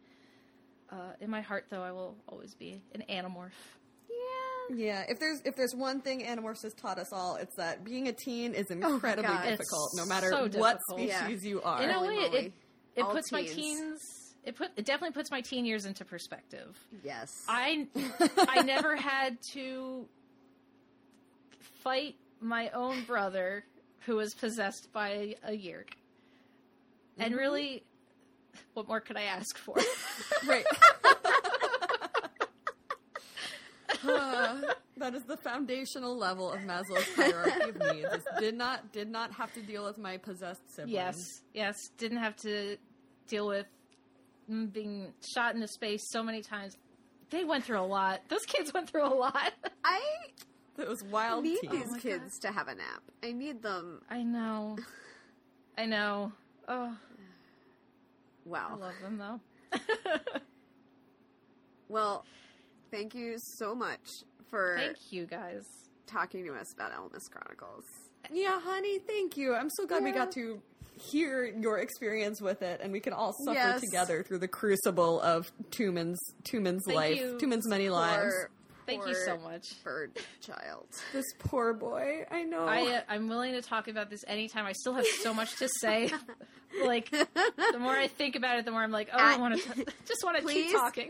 In my heart, though, I will always be an Animorph. Yeah, if there's one thing Animorphs has taught us all, it's that being a teen is incredibly difficult, no matter what species you are. In a way, it puts teens. It definitely puts my teen years into perspective. Yes, I never had to fight my own brother who was possessed by a year, and really, what more could I ask for? Right. That is the foundational level of Maslow's hierarchy of needs. Did not have to deal with my possessed siblings. Yes. Didn't have to deal with being shot into space so many times. They went through a lot. Those kids went through a lot. Those wild teens. I need these kids to have a nap. I need them. I know. Oh. Wow. I love them, though. Well... Thank you so much for... Thank you, guys. ...talking to us about Ellimist Chronicles. Yeah, honey, thank you. I'm so glad we got to hear your experience with it, and we can all suffer together through the crucible of Toomin's life. Toomin's many lives. Thank you so much. Bird child. This poor boy. I know. I'm willing to talk about this anytime. I still have so much to say. Like, the more I think about it, the more I'm like, I want to... Just want to keep talking.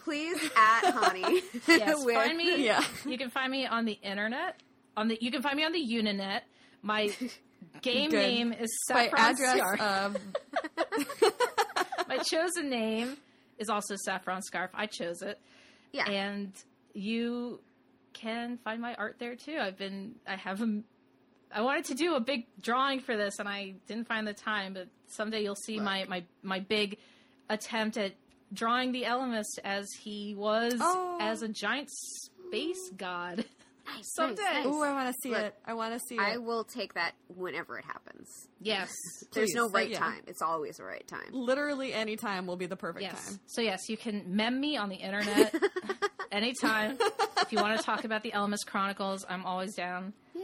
Please at Hani. Yes, find me. Yeah. You can find me on the internet. You can find me on the Uninet. My game name is Saffron Scarf. My chosen name is also Saffron Scarf. I chose it. Yeah. And you can find my art there too. I wanted to do a big drawing for this and I didn't find the time, but someday you'll see my big attempt at drawing the Ellimist as he was as a giant space god. Nice, someday. Nice. Ooh, I want to see it. I want to see it. I will take that whenever it happens. Yes. There's no right time. It's always the right time. Literally any time will be the perfect time. So yes, you can meme me on the internet anytime. If you want to talk about the Ellimist Chronicles, I'm always down. Yay.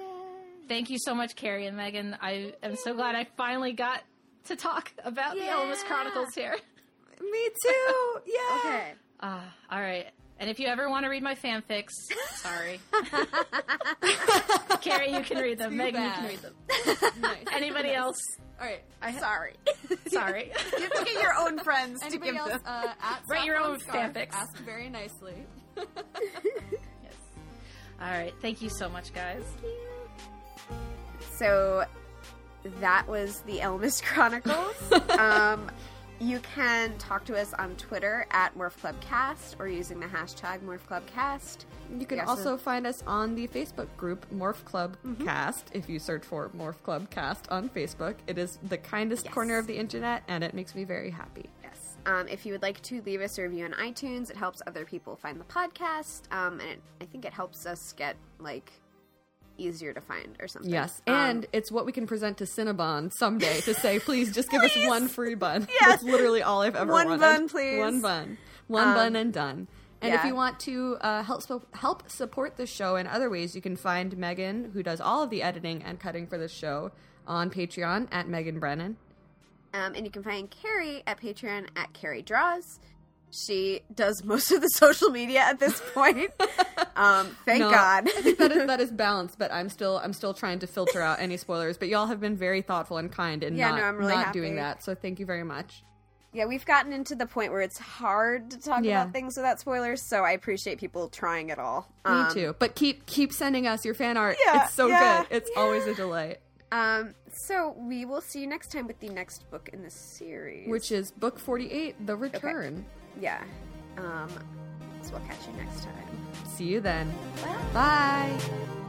Thank you so much, Carrie and Megan. I am so glad I finally got to talk about the Ellimist Chronicles here. Me too. Yeah. Okay. All right. And if you ever want to read my fanfics, sorry. Carrie, you can read them. Megan, you can read them. Nice. Anybody else? All right. Sorry. Sorry. You have to get your own friends to give them. Write your own fanfics. Ask very nicely. Yes. All right. Thank you so much, guys. Thank you. So that was the Ellimist Chronicles. You can talk to us on Twitter at Morph Club Cast or using the hashtag Morph Club Cast. You can also find us on the Facebook group Morph Club Cast. If you search for Morph Club Cast on Facebook, it is the kindest corner of the internet, and it makes me very happy. Yes. If you would like to leave us a review on iTunes, it helps other people find the podcast, and I think it helps us get easier to find or something. Yes, and it's what we can present to Cinnabon someday to say, please just give us one free bun. That's literally all I've ever wanted. One bun, please. One bun and done. And if you want to help support the show in other ways, you can find Megan, who does all of the editing and cutting for this show, on Patreon at Megan Brennan. And you can find Carrie at Patreon at Carrie Draws. She does most of the social media at this point. Thank God. I think that is balanced, but I'm still trying to filter out any spoilers. But y'all have been very thoughtful and kind in not doing that. So thank you very much. Yeah, we've gotten into the point where it's hard to talk about things without spoilers, so I appreciate people trying at all. Me too. But keep sending us your fan art. Yeah, it's so good. It's always a delight. So we will see you next time with the next book in the series, which is book 48, The Return. Okay. Yeah. So we'll catch you next time. See you then. Bye. Bye.